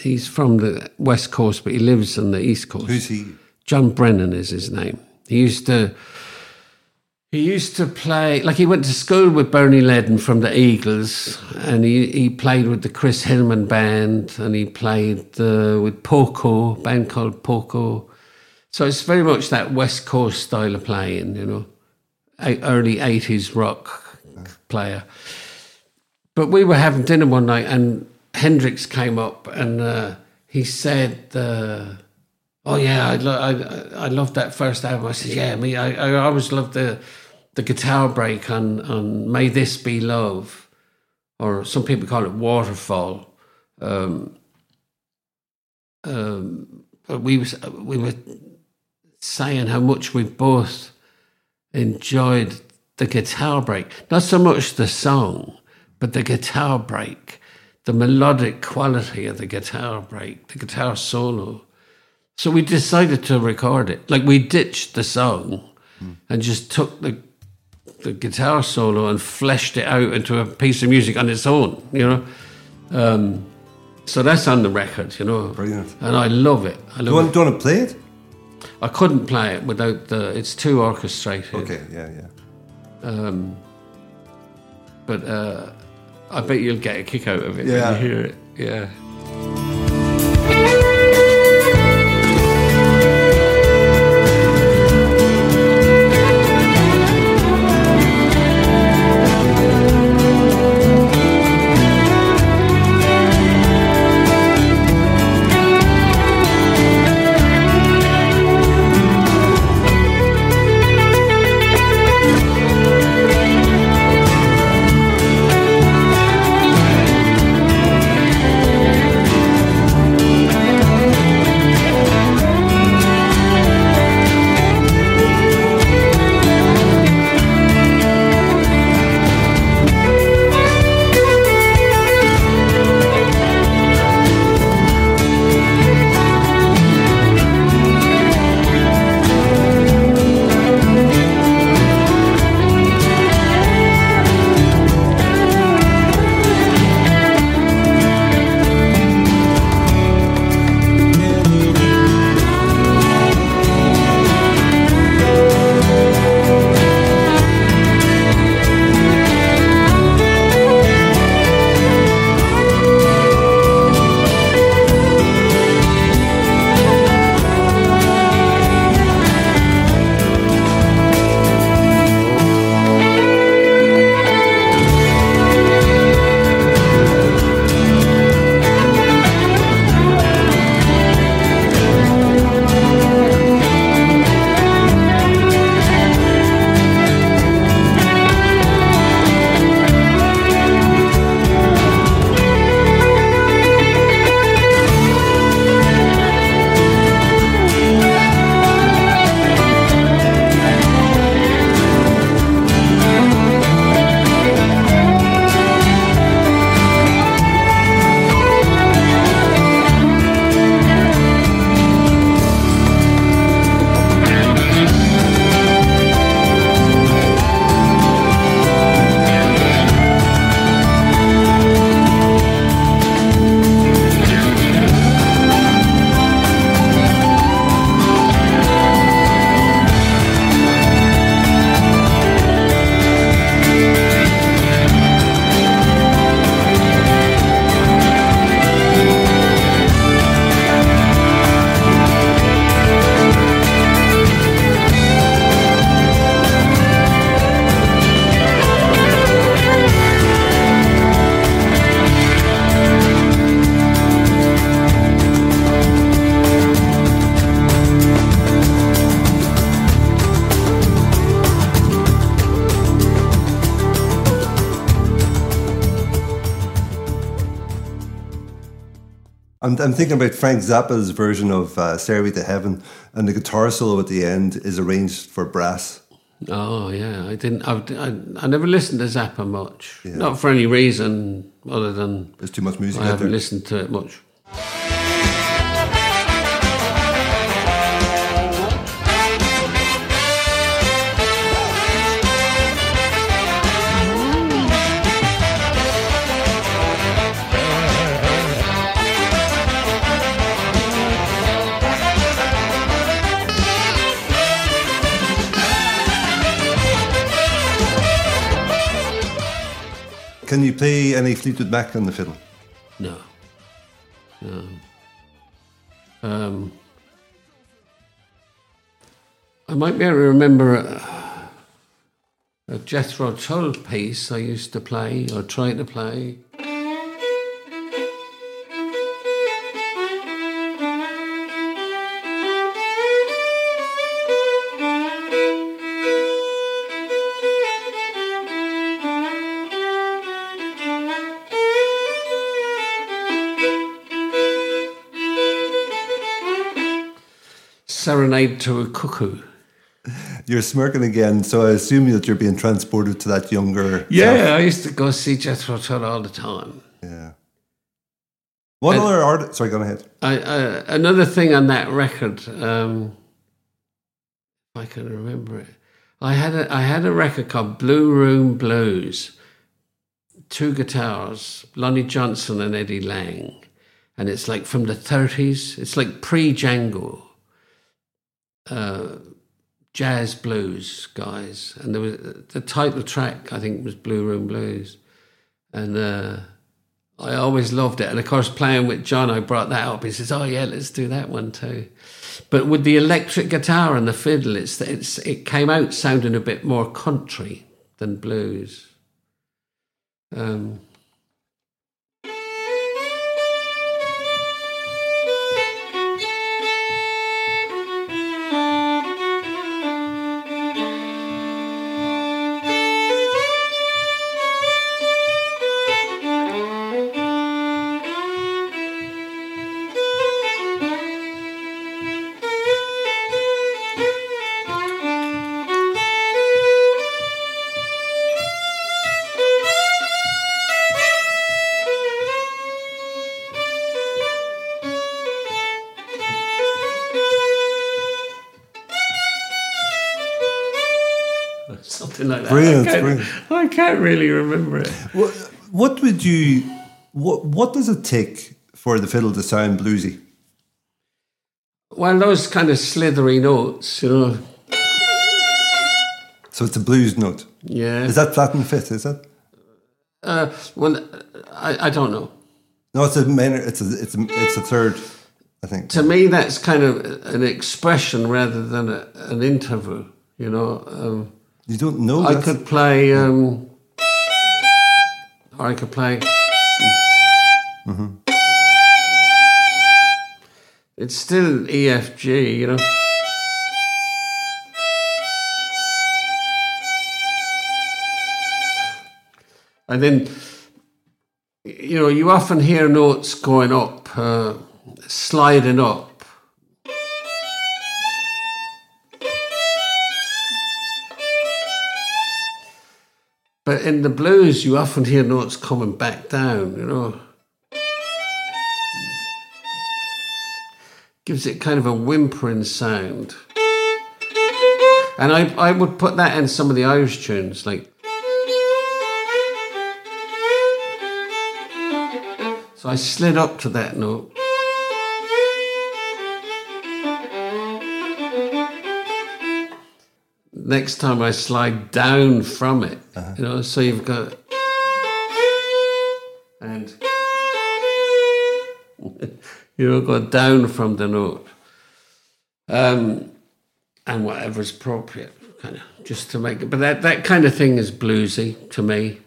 he's from the West Coast, but he lives on the East Coast. Who's he? John Brennan is his name. He used to play, like he went to school with Bernie Ledden from the Eagles, and he played with the Chris Hillman Band, and he played with Poco, a band called Poco. So it's very much that West Coast style of playing, you know, early 80s rock player. But we were having dinner one night, and Hendrix came up, and he said... oh yeah, I loved that first album. I said, yeah, me. I always loved the guitar break on May This Be Love, or some people call it Waterfall. But we were saying how much we both enjoyed the guitar break, not so much the song, but the guitar break, the melodic quality of the guitar break, the guitar solo. So we decided to record it. Like, we ditched the song and just took the guitar solo and fleshed it out into a piece of music on its own, you know. So that's on the record, you know. Brilliant. And I love it. Do you want to play it? I couldn't play it without it's too orchestrated. Okay, yeah. But I bet you'll get a kick out of it when you hear it. Yeah. I'm thinking about Frank Zappa's version of Stairway to Heaven, and the guitar solo at the end is arranged for brass. Oh, yeah. I never listened to Zappa much. Yeah. Not for any reason other than... there's too much music out there. I haven't listened to it much. Can you play any Fleetwood Mac on the fiddle? No. I might be able to remember a Jethro Tull piece I used to play or tried to play. Serenade to a Cuckoo. You're smirking again, so I assume that you're being transported to that younger... yeah, self. I used to go see Jethro Tull all the time. Yeah. One other artist... sorry, go ahead. Another thing on that record, I can remember it. I had a record called Blue Room Blues. Two guitars, Lonnie Johnson and Eddie Lang. And it's like from the 30s. It's like pre-Django. Jazz blues guys, and there was the title track I think was Blue Room Blues, and I always loved it. And of course, playing with John, I brought that up. He says, "Oh yeah, let's do that one too." But with the electric guitar and the fiddle, it came out sounding a bit more country than blues. Like that. I can't really remember it. What does it take for the fiddle to sound bluesy? Well, those kind of slithery notes, you know. So it's a blues note. Yeah. Is that flat and fifth? Is that? Well, I don't know. No, it's a minor. It's a third, I think. To me, that's kind of an expression rather than an interval. You know. You don't know. I could play, or I could play. Mm-hmm. It's still EFG, you know. And then, you know, you often hear notes going up, sliding up. But in the blues, you often hear notes coming back down, you know. Gives it kind of a whimpering sound. And I would put that in some of the Irish tunes, like... so I slid up to that note. Next time I slide down from it, you know, so you've got... and... you've got down from the note. And whatever's appropriate, kind of, just to make it... but that kind of thing is bluesy to me.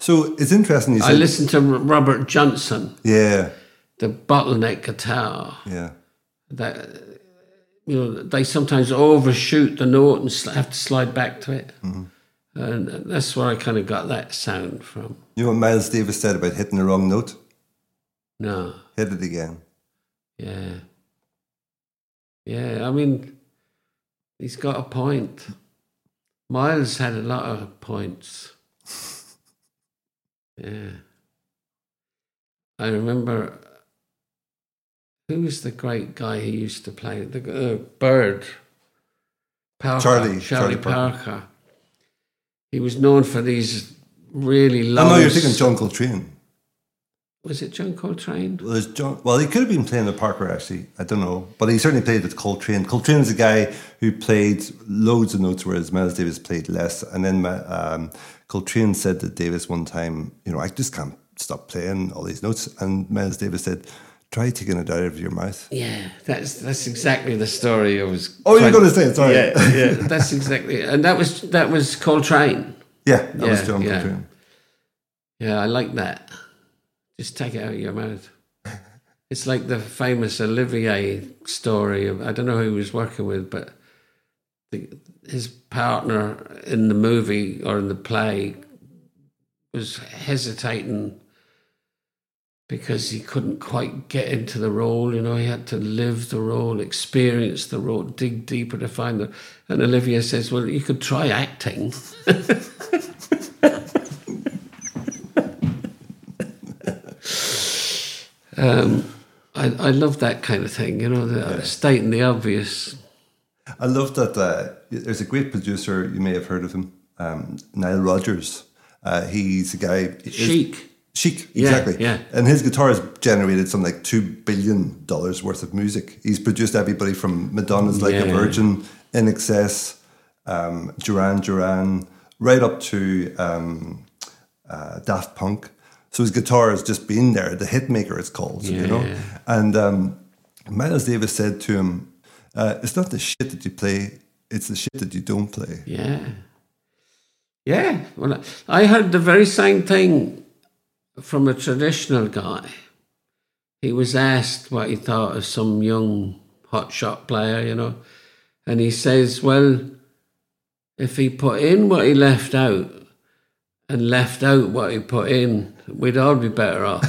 So it's interesting you said... I listened to Robert Johnson. Yeah. The bottleneck guitar. Yeah. That... you know, they sometimes overshoot the note and have to slide back to it. Mm-hmm. And that's where I kind of got that sound from. You know what Miles Davis said about hitting the wrong note? No. Hit it again. Yeah. Yeah, I mean, he's got a point. Miles had a lot of points. Yeah. I remember, who was the great guy who used to play? The Bird. Parker, Charlie Parker. He was known for these really long... I know you're thinking John Coltrane. Was it John Coltrane? Well, he could have been playing the Parker, actually. I don't know. But he certainly played with Coltrane. Coltrane is a guy who played loads of notes, whereas Miles Davis played less. And then Coltrane said to Davis one time, you know, I just can't stop playing all these notes. And Miles Davis said, try taking it out of your mouth. Yeah, that's exactly the story I was... Oh, you're going to say it, sorry. Yeah, yeah. That's exactly... And that was Coltrane. Yeah, that was John Coltrane. Yeah, I like that. Just take it out of your mouth. It's like the famous Olivier story of, I don't know who he was working with, but his partner in the movie or in the play was hesitating because he couldn't quite get into the role. You know, he had to live the role, experience the role, dig deeper to find it. And Olivier says, well, you could try acting. I love that kind of thing, you know, stating the obvious. I love that there's a great producer, you may have heard of him, Nile Rodgers. He's a guy... Chic, yeah, exactly. Yeah. And his guitar has generated something like $2 billion worth of music. He's produced everybody from Madonna's Like a Virgin, INXS, Duran Duran, right up to Daft Punk. So his guitar has just been there. The hitmaker, it's called, you know. And Miles Davis said to him, it's not the shit that you play, it's the shit that you don't play. Yeah. Yeah. Well, I heard the very same thing from a traditional guy. He was asked what he thought of some young hotshot player, you know. And he says, well, if he put in what he left out, and left out what he put in, we'd all be better off.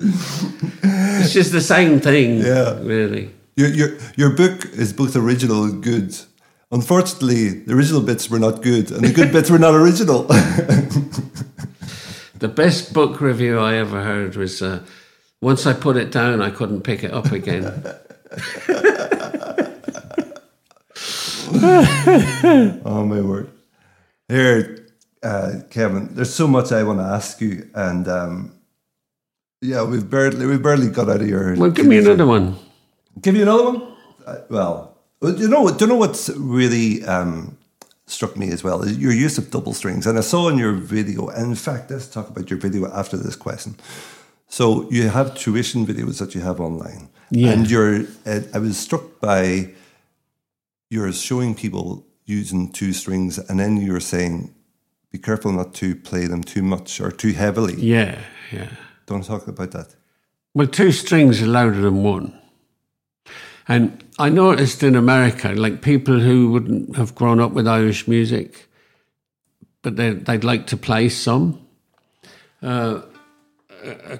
It's just the same thing, really. Your book is both original and good. Unfortunately, the original bits were not good, and the good bits were not original. The best book review I ever heard was, once I put it down, I couldn't pick it up again. Oh, my word. Here, Kevin, there's so much I want to ask you, and we've barely got out of your... Well, give me another one. Give you another one? Well, do you know what's really struck me as well is your use of double strings, and I saw in your video. And in fact, let's talk about your video after this question. So you have tuition videos that you have online, and I was struck by you're showing people using two strings, and then you were saying, be careful not to play them too much or too heavily. Yeah, yeah. Don't talk about that. Well, two strings are louder than one. And I noticed in America, like people who wouldn't have grown up with Irish music, but they'd like to play some. A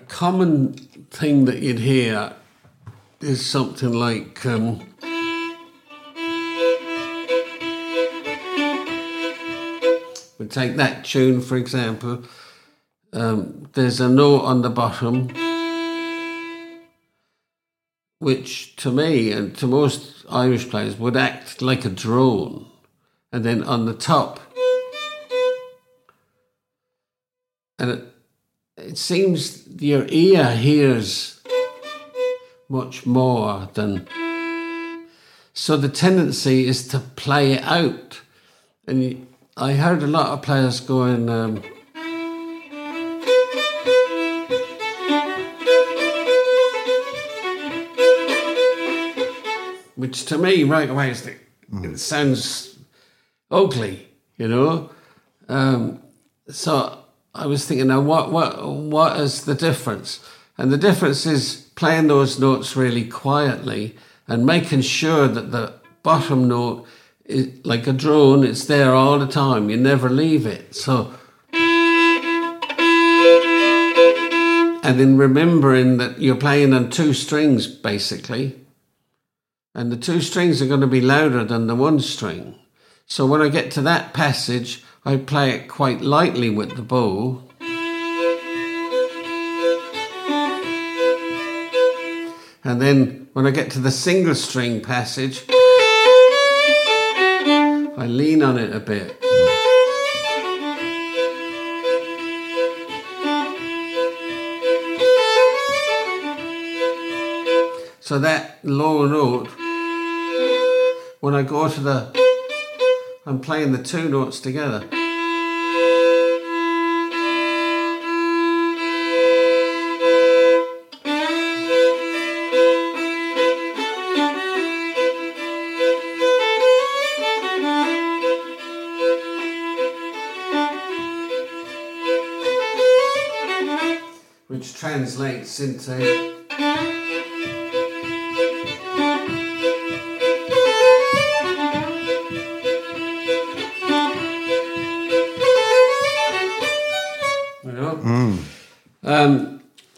common thing that you'd hear is something like... we take that tune, for example. There's a note on the bottom, which to me and to most Irish players would act like a drone. And then on the top. And it seems your ear hears much more than... So the tendency is to play it out. And I heard a lot of players going, which to me right away is it sounds ugly, you know. So I was thinking, now what is the difference? And the difference is playing those notes really quietly and making sure that the bottom note, like a drone, it's there all the time. You never leave it. So, And in remembering that you're playing on two strings, basically, and the two strings are going to be louder than the one string. So when I get to that passage, I play it quite lightly with the bow. And then when I get to the single string passage, I lean on it a bit. So that low note, when I go to the, I'm playing the two notes together. Which translates into...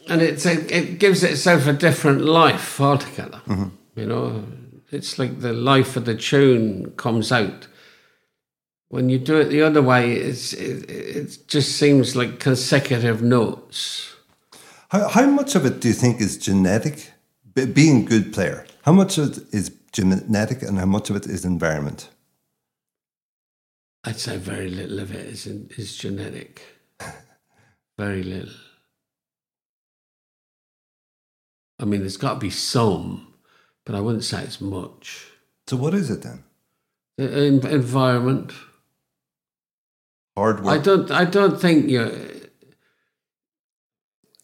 and it gives itself a different life altogether. Mm-hmm. You know, it's like the life of the tune comes out. When you do it the other way, it just seems like consecutive notes. How much of it do you think is genetic? Being a good player, how much of it is genetic and how much of it is environment? I'd say very little of it is genetic. Very little. I mean, there's got to be some, but I wouldn't say it's much. So what is it then? Environment. Hard work. I don't think you...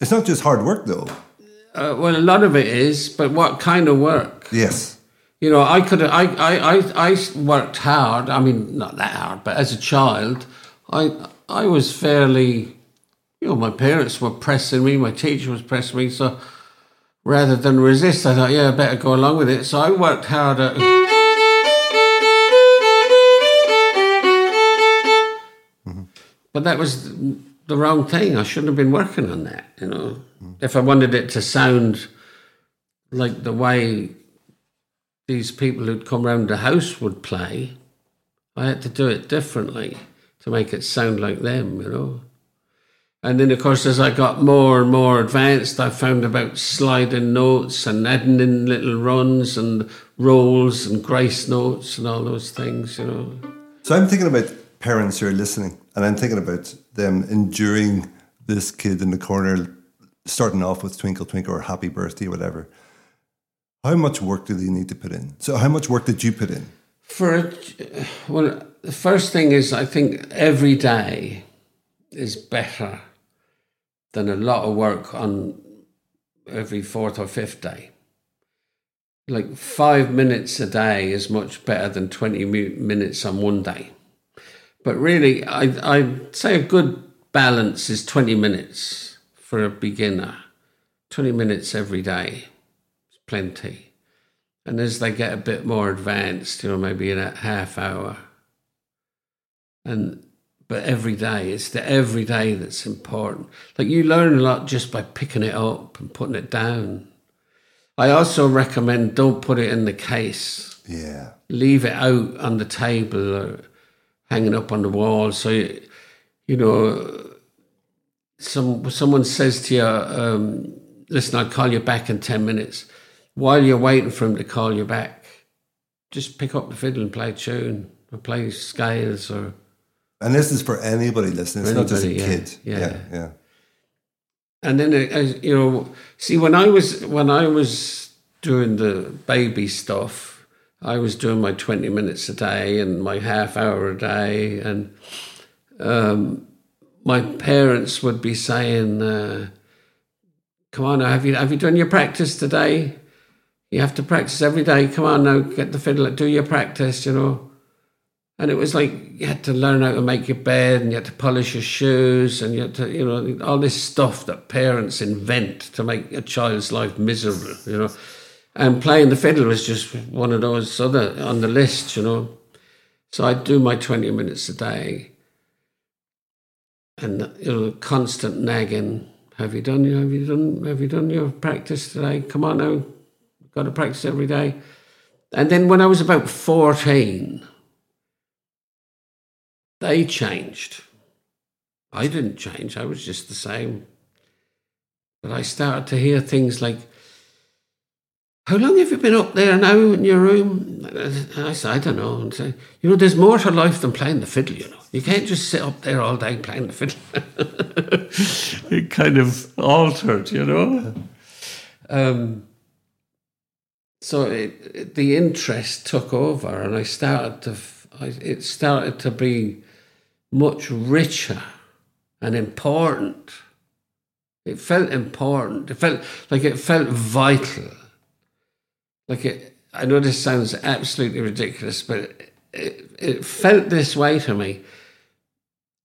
It's not just hard work, though. Well, a lot of it is, but what kind of work? Yes. You know, I worked hard. I mean, not that hard, but as a child, I was fairly... You know, my parents were pressing me, my teacher was pressing me, so rather than resist, I thought, yeah, I better go along with it. So I worked hard at... Mm-hmm. But that was the wrong thing. I shouldn't have been working on that, you know. Mm-hmm. If I wanted it to sound like the way these people who'd come round the house would play, I had to do it differently to make it sound like them, you know. And then, of course, as I got more and more advanced, I found about sliding notes and adding in little runs and rolls and grace notes and all those things, you know. So I'm thinking about parents who are listening, and I'm thinking about them enduring this kid in the corner, starting off with Twinkle Twinkle or Happy Birthday or whatever. How much work do they need to put in? So how much work did you put in? Well, the first thing is, I think every day is better than a lot of work on every fourth or fifth day. Like 5 minutes a day is much better than 20 minutes on one day. But really, I'd say a good balance is 20 minutes for a beginner. 20 minutes every day is plenty. And as they get a bit more advanced, you know, maybe in a half hour. But every day, it's the every day that's important. Like, you learn a lot just by picking it up and putting it down. I also recommend don't put it in the case. Yeah. Leave it out on the table or hanging up on the wall. So, you know, someone says to you, listen, I'll call you back in 10 minutes. While you're waiting for him to call you back, just pick up the fiddle and play a tune or play scales or... And this is for anybody listening. It's not just a kid. Yeah. And then, you know, see, when I was doing the baby stuff, I was doing my 20 minutes a day and my half hour a day, and my parents would be saying, "Come on, now, have you done your practice today? You have to practice every day. Come on, now, get the fiddle, do your practice, you know." And it was like you had to learn how to make your bed and you had to polish your shoes and you had to, you know, all this stuff that parents invent to make a child's life miserable, you know. And playing the fiddle was just one of those other on the list, you know. So I'd do my 20 minutes a day and, you know, constant nagging, Have you done your practice today? Come on now, got to practice every day. And then when I was about 14, they changed. I didn't change. I was just the same. But I started to hear things like, how long have you been up there now in your room? And I said, I don't know. And say, you know, there's more to life than playing the fiddle, you know. You can't just sit up there all day playing the fiddle. It kind of altered, you know. So the interest took over, and I started to... It started to be much richer and important. It felt important. It felt vital. I know this sounds absolutely ridiculous, but it felt this way to me.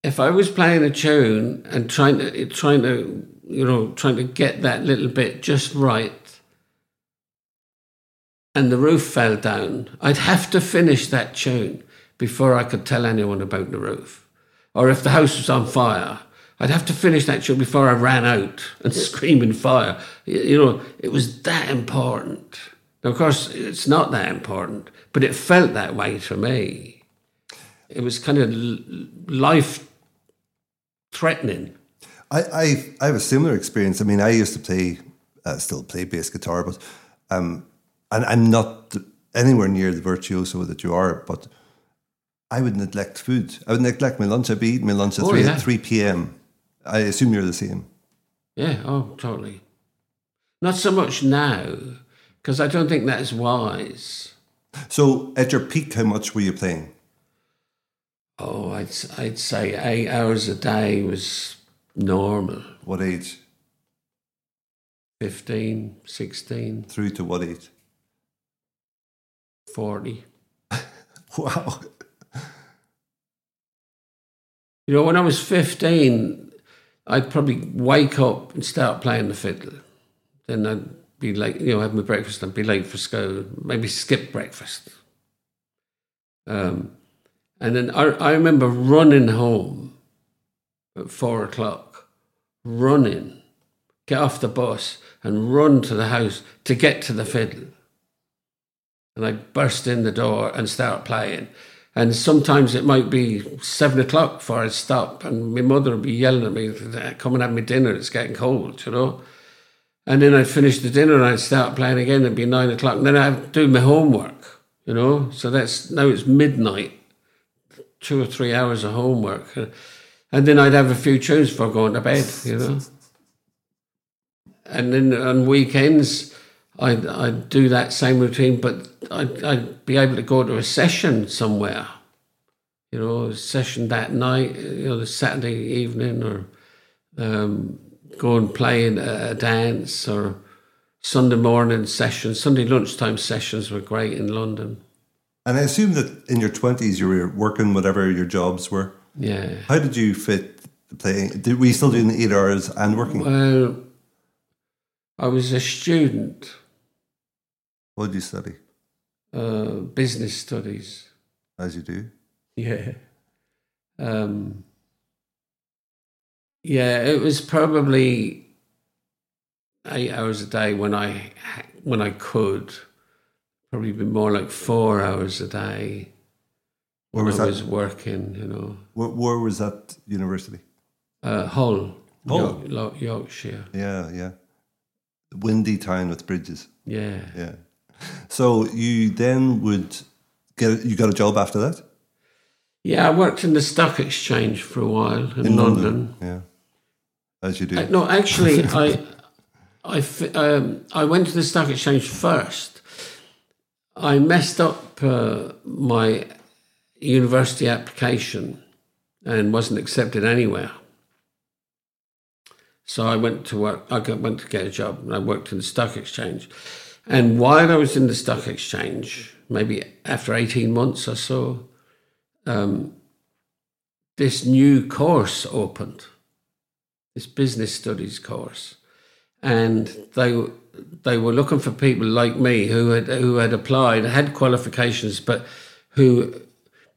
If I was playing a tune and trying to get that little bit just right, and the roof fell down, I'd have to finish that tune before I could tell anyone about the roof. Or if the house was on fire, I'd have to finish that tune before I ran out and screaming fire. You know, it was that important. Now, of course, it's not that important, but it felt that way to me. It was kind of life-threatening. I have a similar experience. I mean, I used to play, still play bass guitar, but... And I'm not anywhere near the virtuoso that you are, but I would neglect food. I would neglect my lunch. I'd be eating my lunch at 3 p.m. I assume you're the same. Yeah, oh, totally. Not so much now, because I don't think that's wise. So at your peak, how much were you playing? Oh, I'd say 8 hours a day was normal. What age? 15, 16. Through to what age? 40. Wow. You know, when I was 15, I'd probably wake up and start playing the fiddle. Then I'd be late, you know, have my breakfast, I'd be late for school, maybe skip breakfast. And then I remember running home at 4 o'clock, get off the bus and run to the house to get to the fiddle. And I burst in the door and start playing. And sometimes it might be 7 o'clock before I'd stop, and my mother would be yelling at me, come and have me dinner, it's getting cold, you know. And then I'd finish the dinner and I'd start playing again, it'd be 9 o'clock, and then I'd do my homework, you know. So now it's midnight, 2 or 3 hours of homework. And then I'd have a few tunes before going to bed, you know. And then on weekends, I'd do that same routine, but I'd be able to go to a session somewhere, you know, a session that night, you know, the Saturday evening, or go and play in a dance, or Sunday morning sessions. Sunday lunchtime sessions were great in London. And I assume that in your 20s you were working whatever your jobs were. Yeah. How did you fit the playing? Were you still doing the 8 hours and working? Well, I was a student. What did you study? Business studies. As you do? Yeah. It was probably 8 hours a day when I could. Probably be more like 4 hours a day. Where was I working, you know. Where was that university? Hull. Hull? Yorkshire. Yeah, yeah. Windy town with bridges. Yeah. Yeah. So you then got a job after that? Yeah, I worked in the stock exchange for a while in London. Yeah. As you do. No, actually, I went to the stock exchange first. I messed up my university application and wasn't accepted anywhere. So I went to work. I went to get a job, and I worked in the stock exchange. And while I was in the stock exchange, maybe after 18 months or so, this new course opened, this business studies course, and they were looking for people like me who had applied, had qualifications, but who,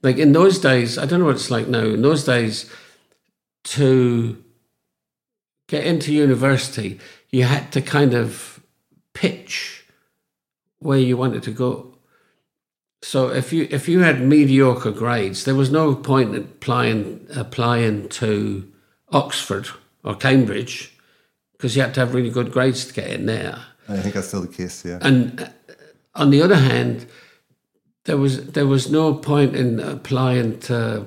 like in those days, I don't know what it's like now. In those days, to get into university, you had to kind of pitch where you wanted to go. So if you had mediocre grades, there was no point in applying to Oxford or Cambridge, because you had to have really good grades to get in there. I think that's still the case, yeah. And on the other hand, there was no point in applying to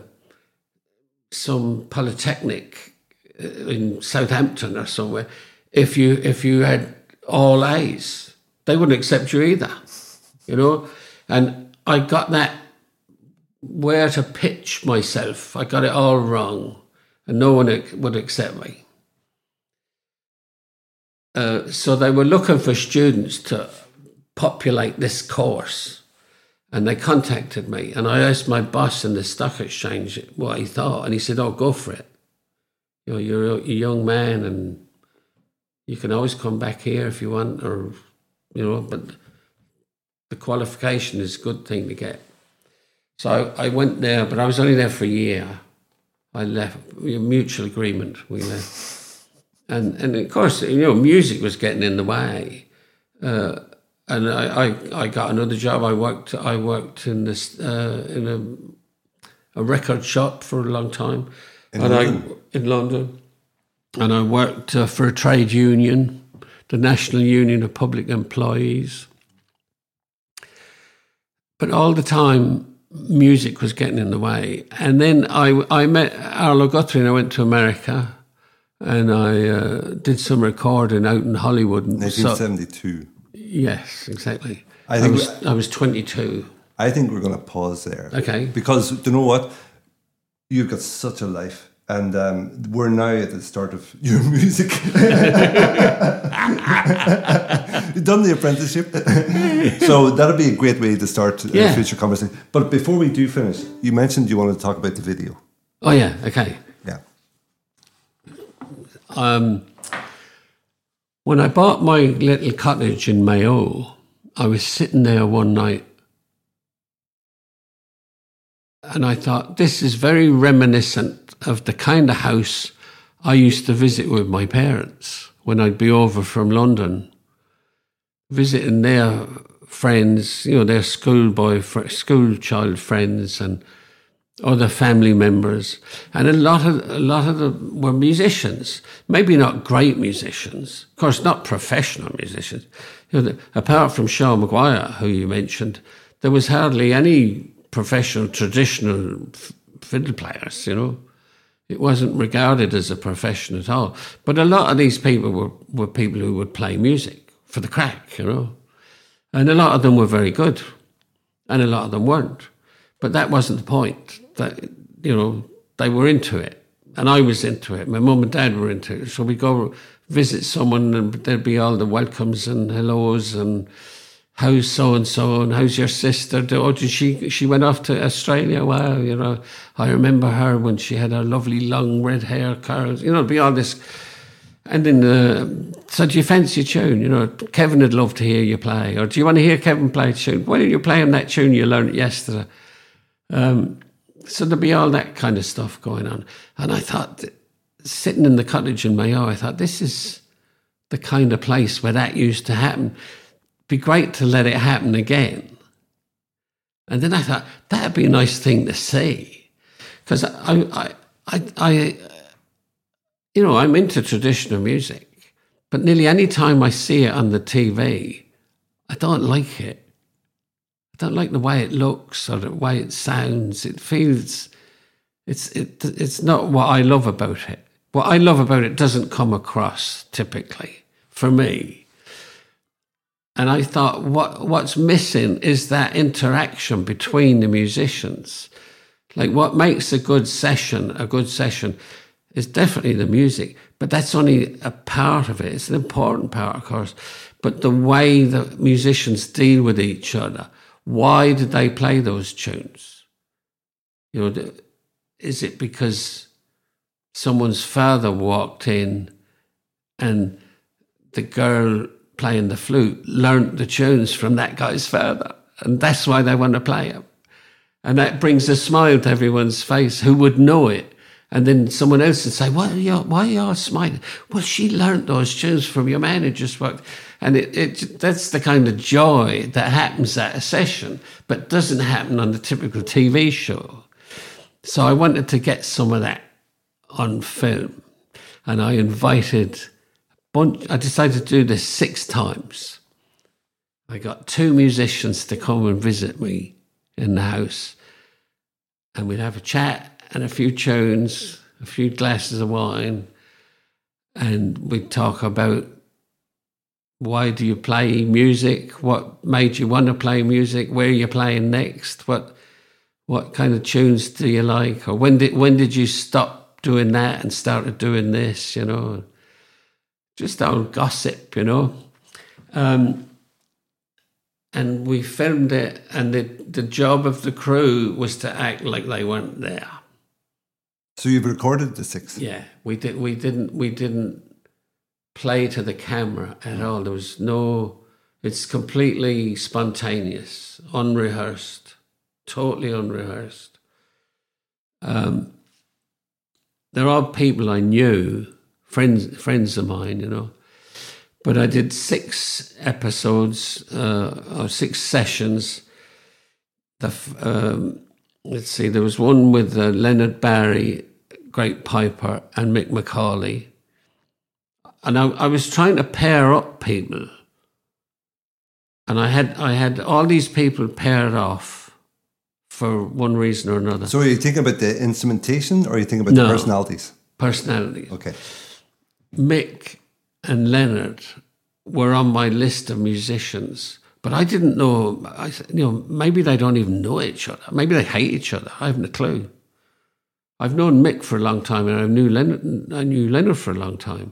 some polytechnic in Southampton or somewhere if you had all A's. They wouldn't accept you either, you know. And I got that where to pitch myself. I got it all wrong, and no one would accept me. So they were looking for students to populate this course, and they contacted me. And I asked my boss in the stock exchange what he thought, and he said, "Oh, go for it. You know, you're a young man, and you can always come back here if you want, or you know, but." The qualification is a good thing to get. So I went there, but I was only there for a year. I left, mutual agreement, we left. And of course, you know, music was getting in the way. And I got another job. I worked in this in a record shop for a long time. In London. And I worked for a trade union, the National Union of Public Employees. But all the time, music was getting in the way. And then I met Arlo Guthrie, and I went to America, and I did some recording out in Hollywood. 1972. Yes, exactly. I was 22. I think we're going to pause there. Okay. Because, you know what? You've got such a life, and we're now at the start of your music. You've done the apprenticeship. So that'll be a great way to start a future conversation. But before we do finish, you mentioned you wanted to talk about the video. Oh, yeah. Okay. Yeah. When I bought my little cottage in Mayo, I was sitting there one night and I thought, this is very reminiscent of the kind of house I used to visit with my parents when I'd be over from London, visiting their friends, you know, their school child friends and other family members. And a lot of them were musicians, maybe not great musicians, of course, not professional musicians. You know, apart from Sean Maguire, who you mentioned, there was hardly any professional, traditional fiddle players, you know. It wasn't regarded as a profession at all. But a lot of these people were people who would play music for the crack, you know. And a lot of them were very good, and a lot of them weren't. But that wasn't the point. That, you know, they were into it, and I was into it. My mum and dad were into it. So we go visit someone, and there'd be all the welcomes and hellos and how's so-and-so, and how's your sister? Oh, she went off to Australia. Wow, you know, I remember her when she had her lovely long red hair curls. You know, it'd be all this. And then, so do you fancy a tune? You know, Kevin would love to hear you play. Or do you want to hear Kevin play a tune? Why don't you play him that tune you learned yesterday? So there'd be all that kind of stuff going on. And I thought, sitting in the cottage in Mayo, I thought, this is the kind of place where that used to happen. Be great to let it happen again. And then I thought, that'd be a nice thing to see, because I you know, I'm into traditional music, but nearly any time I see it on the TV, I don't like it. I don't like the way it looks or the way it sounds. It feels it's not what I love about it. What I love about it doesn't come across typically for me. And I thought, what's missing is that interaction between the musicians. Like, what makes a good session is definitely the music, but that's only a part of it. It's an important part, of course. But the way the musicians deal with each other, why did they play those tunes? You know, is it because someone's father walked in and the girl playing the flute learnt the tunes from that guy's father, and that's why they want to play them, and that brings a smile to everyone's face who would know it And then someone else would say, why are you smiling? Well, she learned those tunes from your manager's work. And that's the kind of joy that happens at a session, but doesn't happen on the typical TV show. So I wanted to get some of that on film. And I invited I decided to do this 6 times. I got 2 musicians to come and visit me in the house. And we'd have a chat and a few tunes, a few glasses of wine. And we'd talk about, why do you play music? What made you want to play music? Where are you playing next? What kind of tunes do you like? Or when did you stop doing that and started doing this, you know? Just old gossip, you know? And we filmed it, and the job of the crew was to act like they weren't there. So you've recorded the 6? Yeah, we didn't play to the camera at all. There was it's completely spontaneous, unrehearsed, totally unrehearsed. There are people I knew, friends of mine, you know. But I did 6 episodes, or 6 sessions. There was one with Leonard Barry, great piper, and Mick McCauley. And I was trying to pair up people. And I had all these people paired off for one reason or another. So are you thinking about the instrumentation, or are you thinking about the personalities? Personalities. Okay. Mick and Leonard were on my list of musicians, but I didn't know. Maybe they don't even know each other. Maybe they hate each other. I haven't a clue. I've known Mick for a long time, and I knew Leonard for a long time,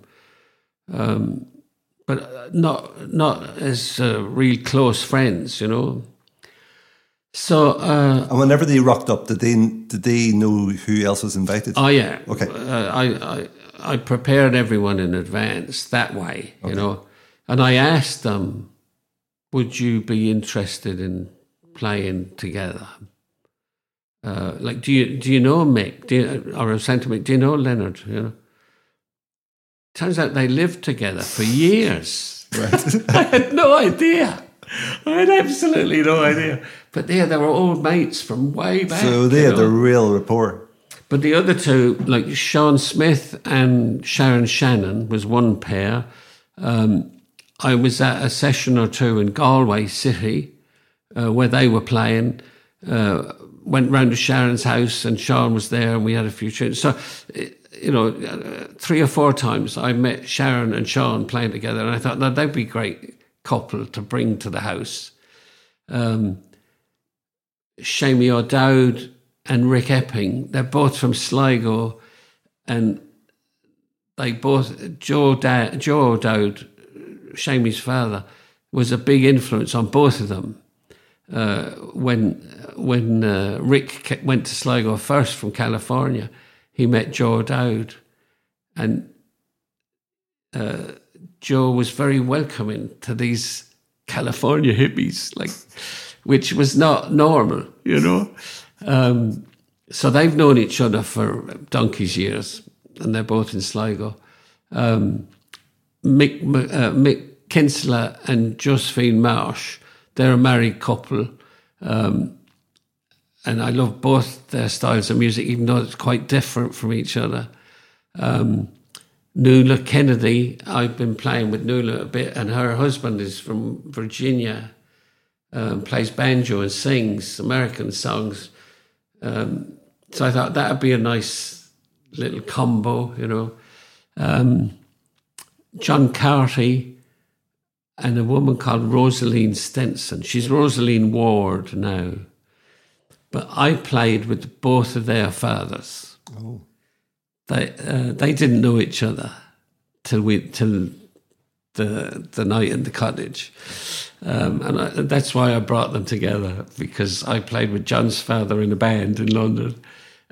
but not as real close friends, you know. So and whenever they rocked up, did they know who else was invited? Oh yeah. Okay. I prepared everyone in advance that way, okay. You know, and I asked them, would you be interested in playing together? Like, do you know Mick? Or I said to Mick, do you know Leonard? You know, turns out they lived together for years. Right. I had no idea. I had absolutely no idea. But they were old mates from way back. So they had the real rapport. But the other 2, like Sean Smith and Sharon Shannon, was one pair. I was at a session or 2 in Galway City where they were playing. Went round to Sharon's house, and Sean was there, and we had a few tunes. So, 3 or 4 times I met Sharon and Sean playing together, and I thought, no, they'd be a great couple to bring to the house. Shamie O'Dowd and Rick Epping, they're both from Sligo, and they both, Joe O'Dowd, Shamie's father, was a big influence on both of them. When Rick went to Sligo first from California, he met Joe O'Dowd, and Joe was very welcoming to these California hippies, which was not normal, you know. So they've known each other for donkey's years, and they're both in Sligo. Mick Kinsler and Josephine Marsh, they're a married couple, and I love both their styles of music, even though it's quite different from each other. Nuala Kennedy, I've been playing with Nuala a bit, and her husband is from Virginia, plays banjo and sings American songs. So I thought that would be a nice little combo, you know. John Carty and a woman called Rosaline Stenson. She's Rosaline Ward now. But I played with both of their fathers. Oh. They didn't know each other till the night in the cottage. And that's why I brought them together, because I played with John's father in a band in London,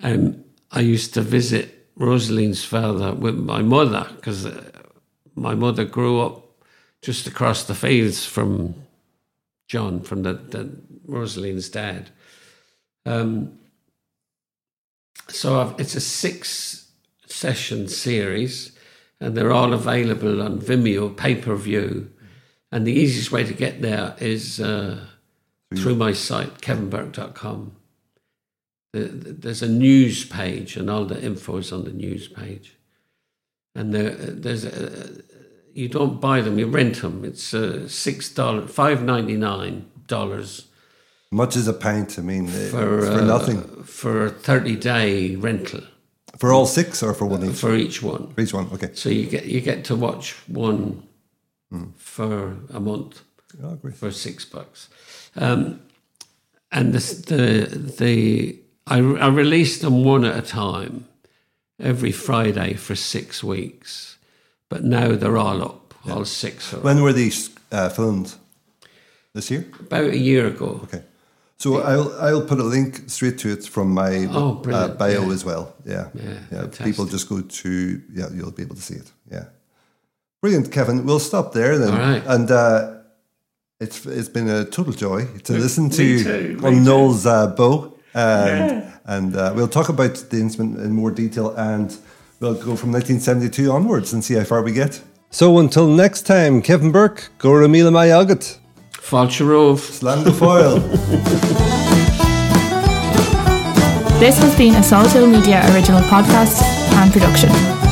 and I used to visit Rosaline's father with my mother, because my mother grew up just across the fields from John, from the Rosaline's dad. So it's a 6-session series, and they're all available on Vimeo, pay-per-view. And the easiest way to get there is through my site, kevinburke.com. There's a news page, and all the info is on the news page. And you don't buy them, you rent them. It's $5.99. Much as a pint, I mean, for nothing. For a 30-day rental. For all six or for one each? For each one. For each one, okay. So you get to watch one for a month for $6. And I released them one at a time every Friday for 6 weeks. But now they're all up, all six are up. When were these filmed? This year? About a year ago. Okay. So I'll put a link straight to it from my bio as well. Yeah. Yeah. People just go to, you'll be able to see it. Yeah. Brilliant, Kevin. We'll stop there then. All right. And it's been a total joy to listen to you on Noel's bow. And we'll talk about the instrument in more detail, and we'll go from 1972 onwards and see how far we get. So until next time, Kevin Burke, go Ramila Mai Agat. Falcherov. Slanda Foil. This has been a Salt Hill Media original podcast and production.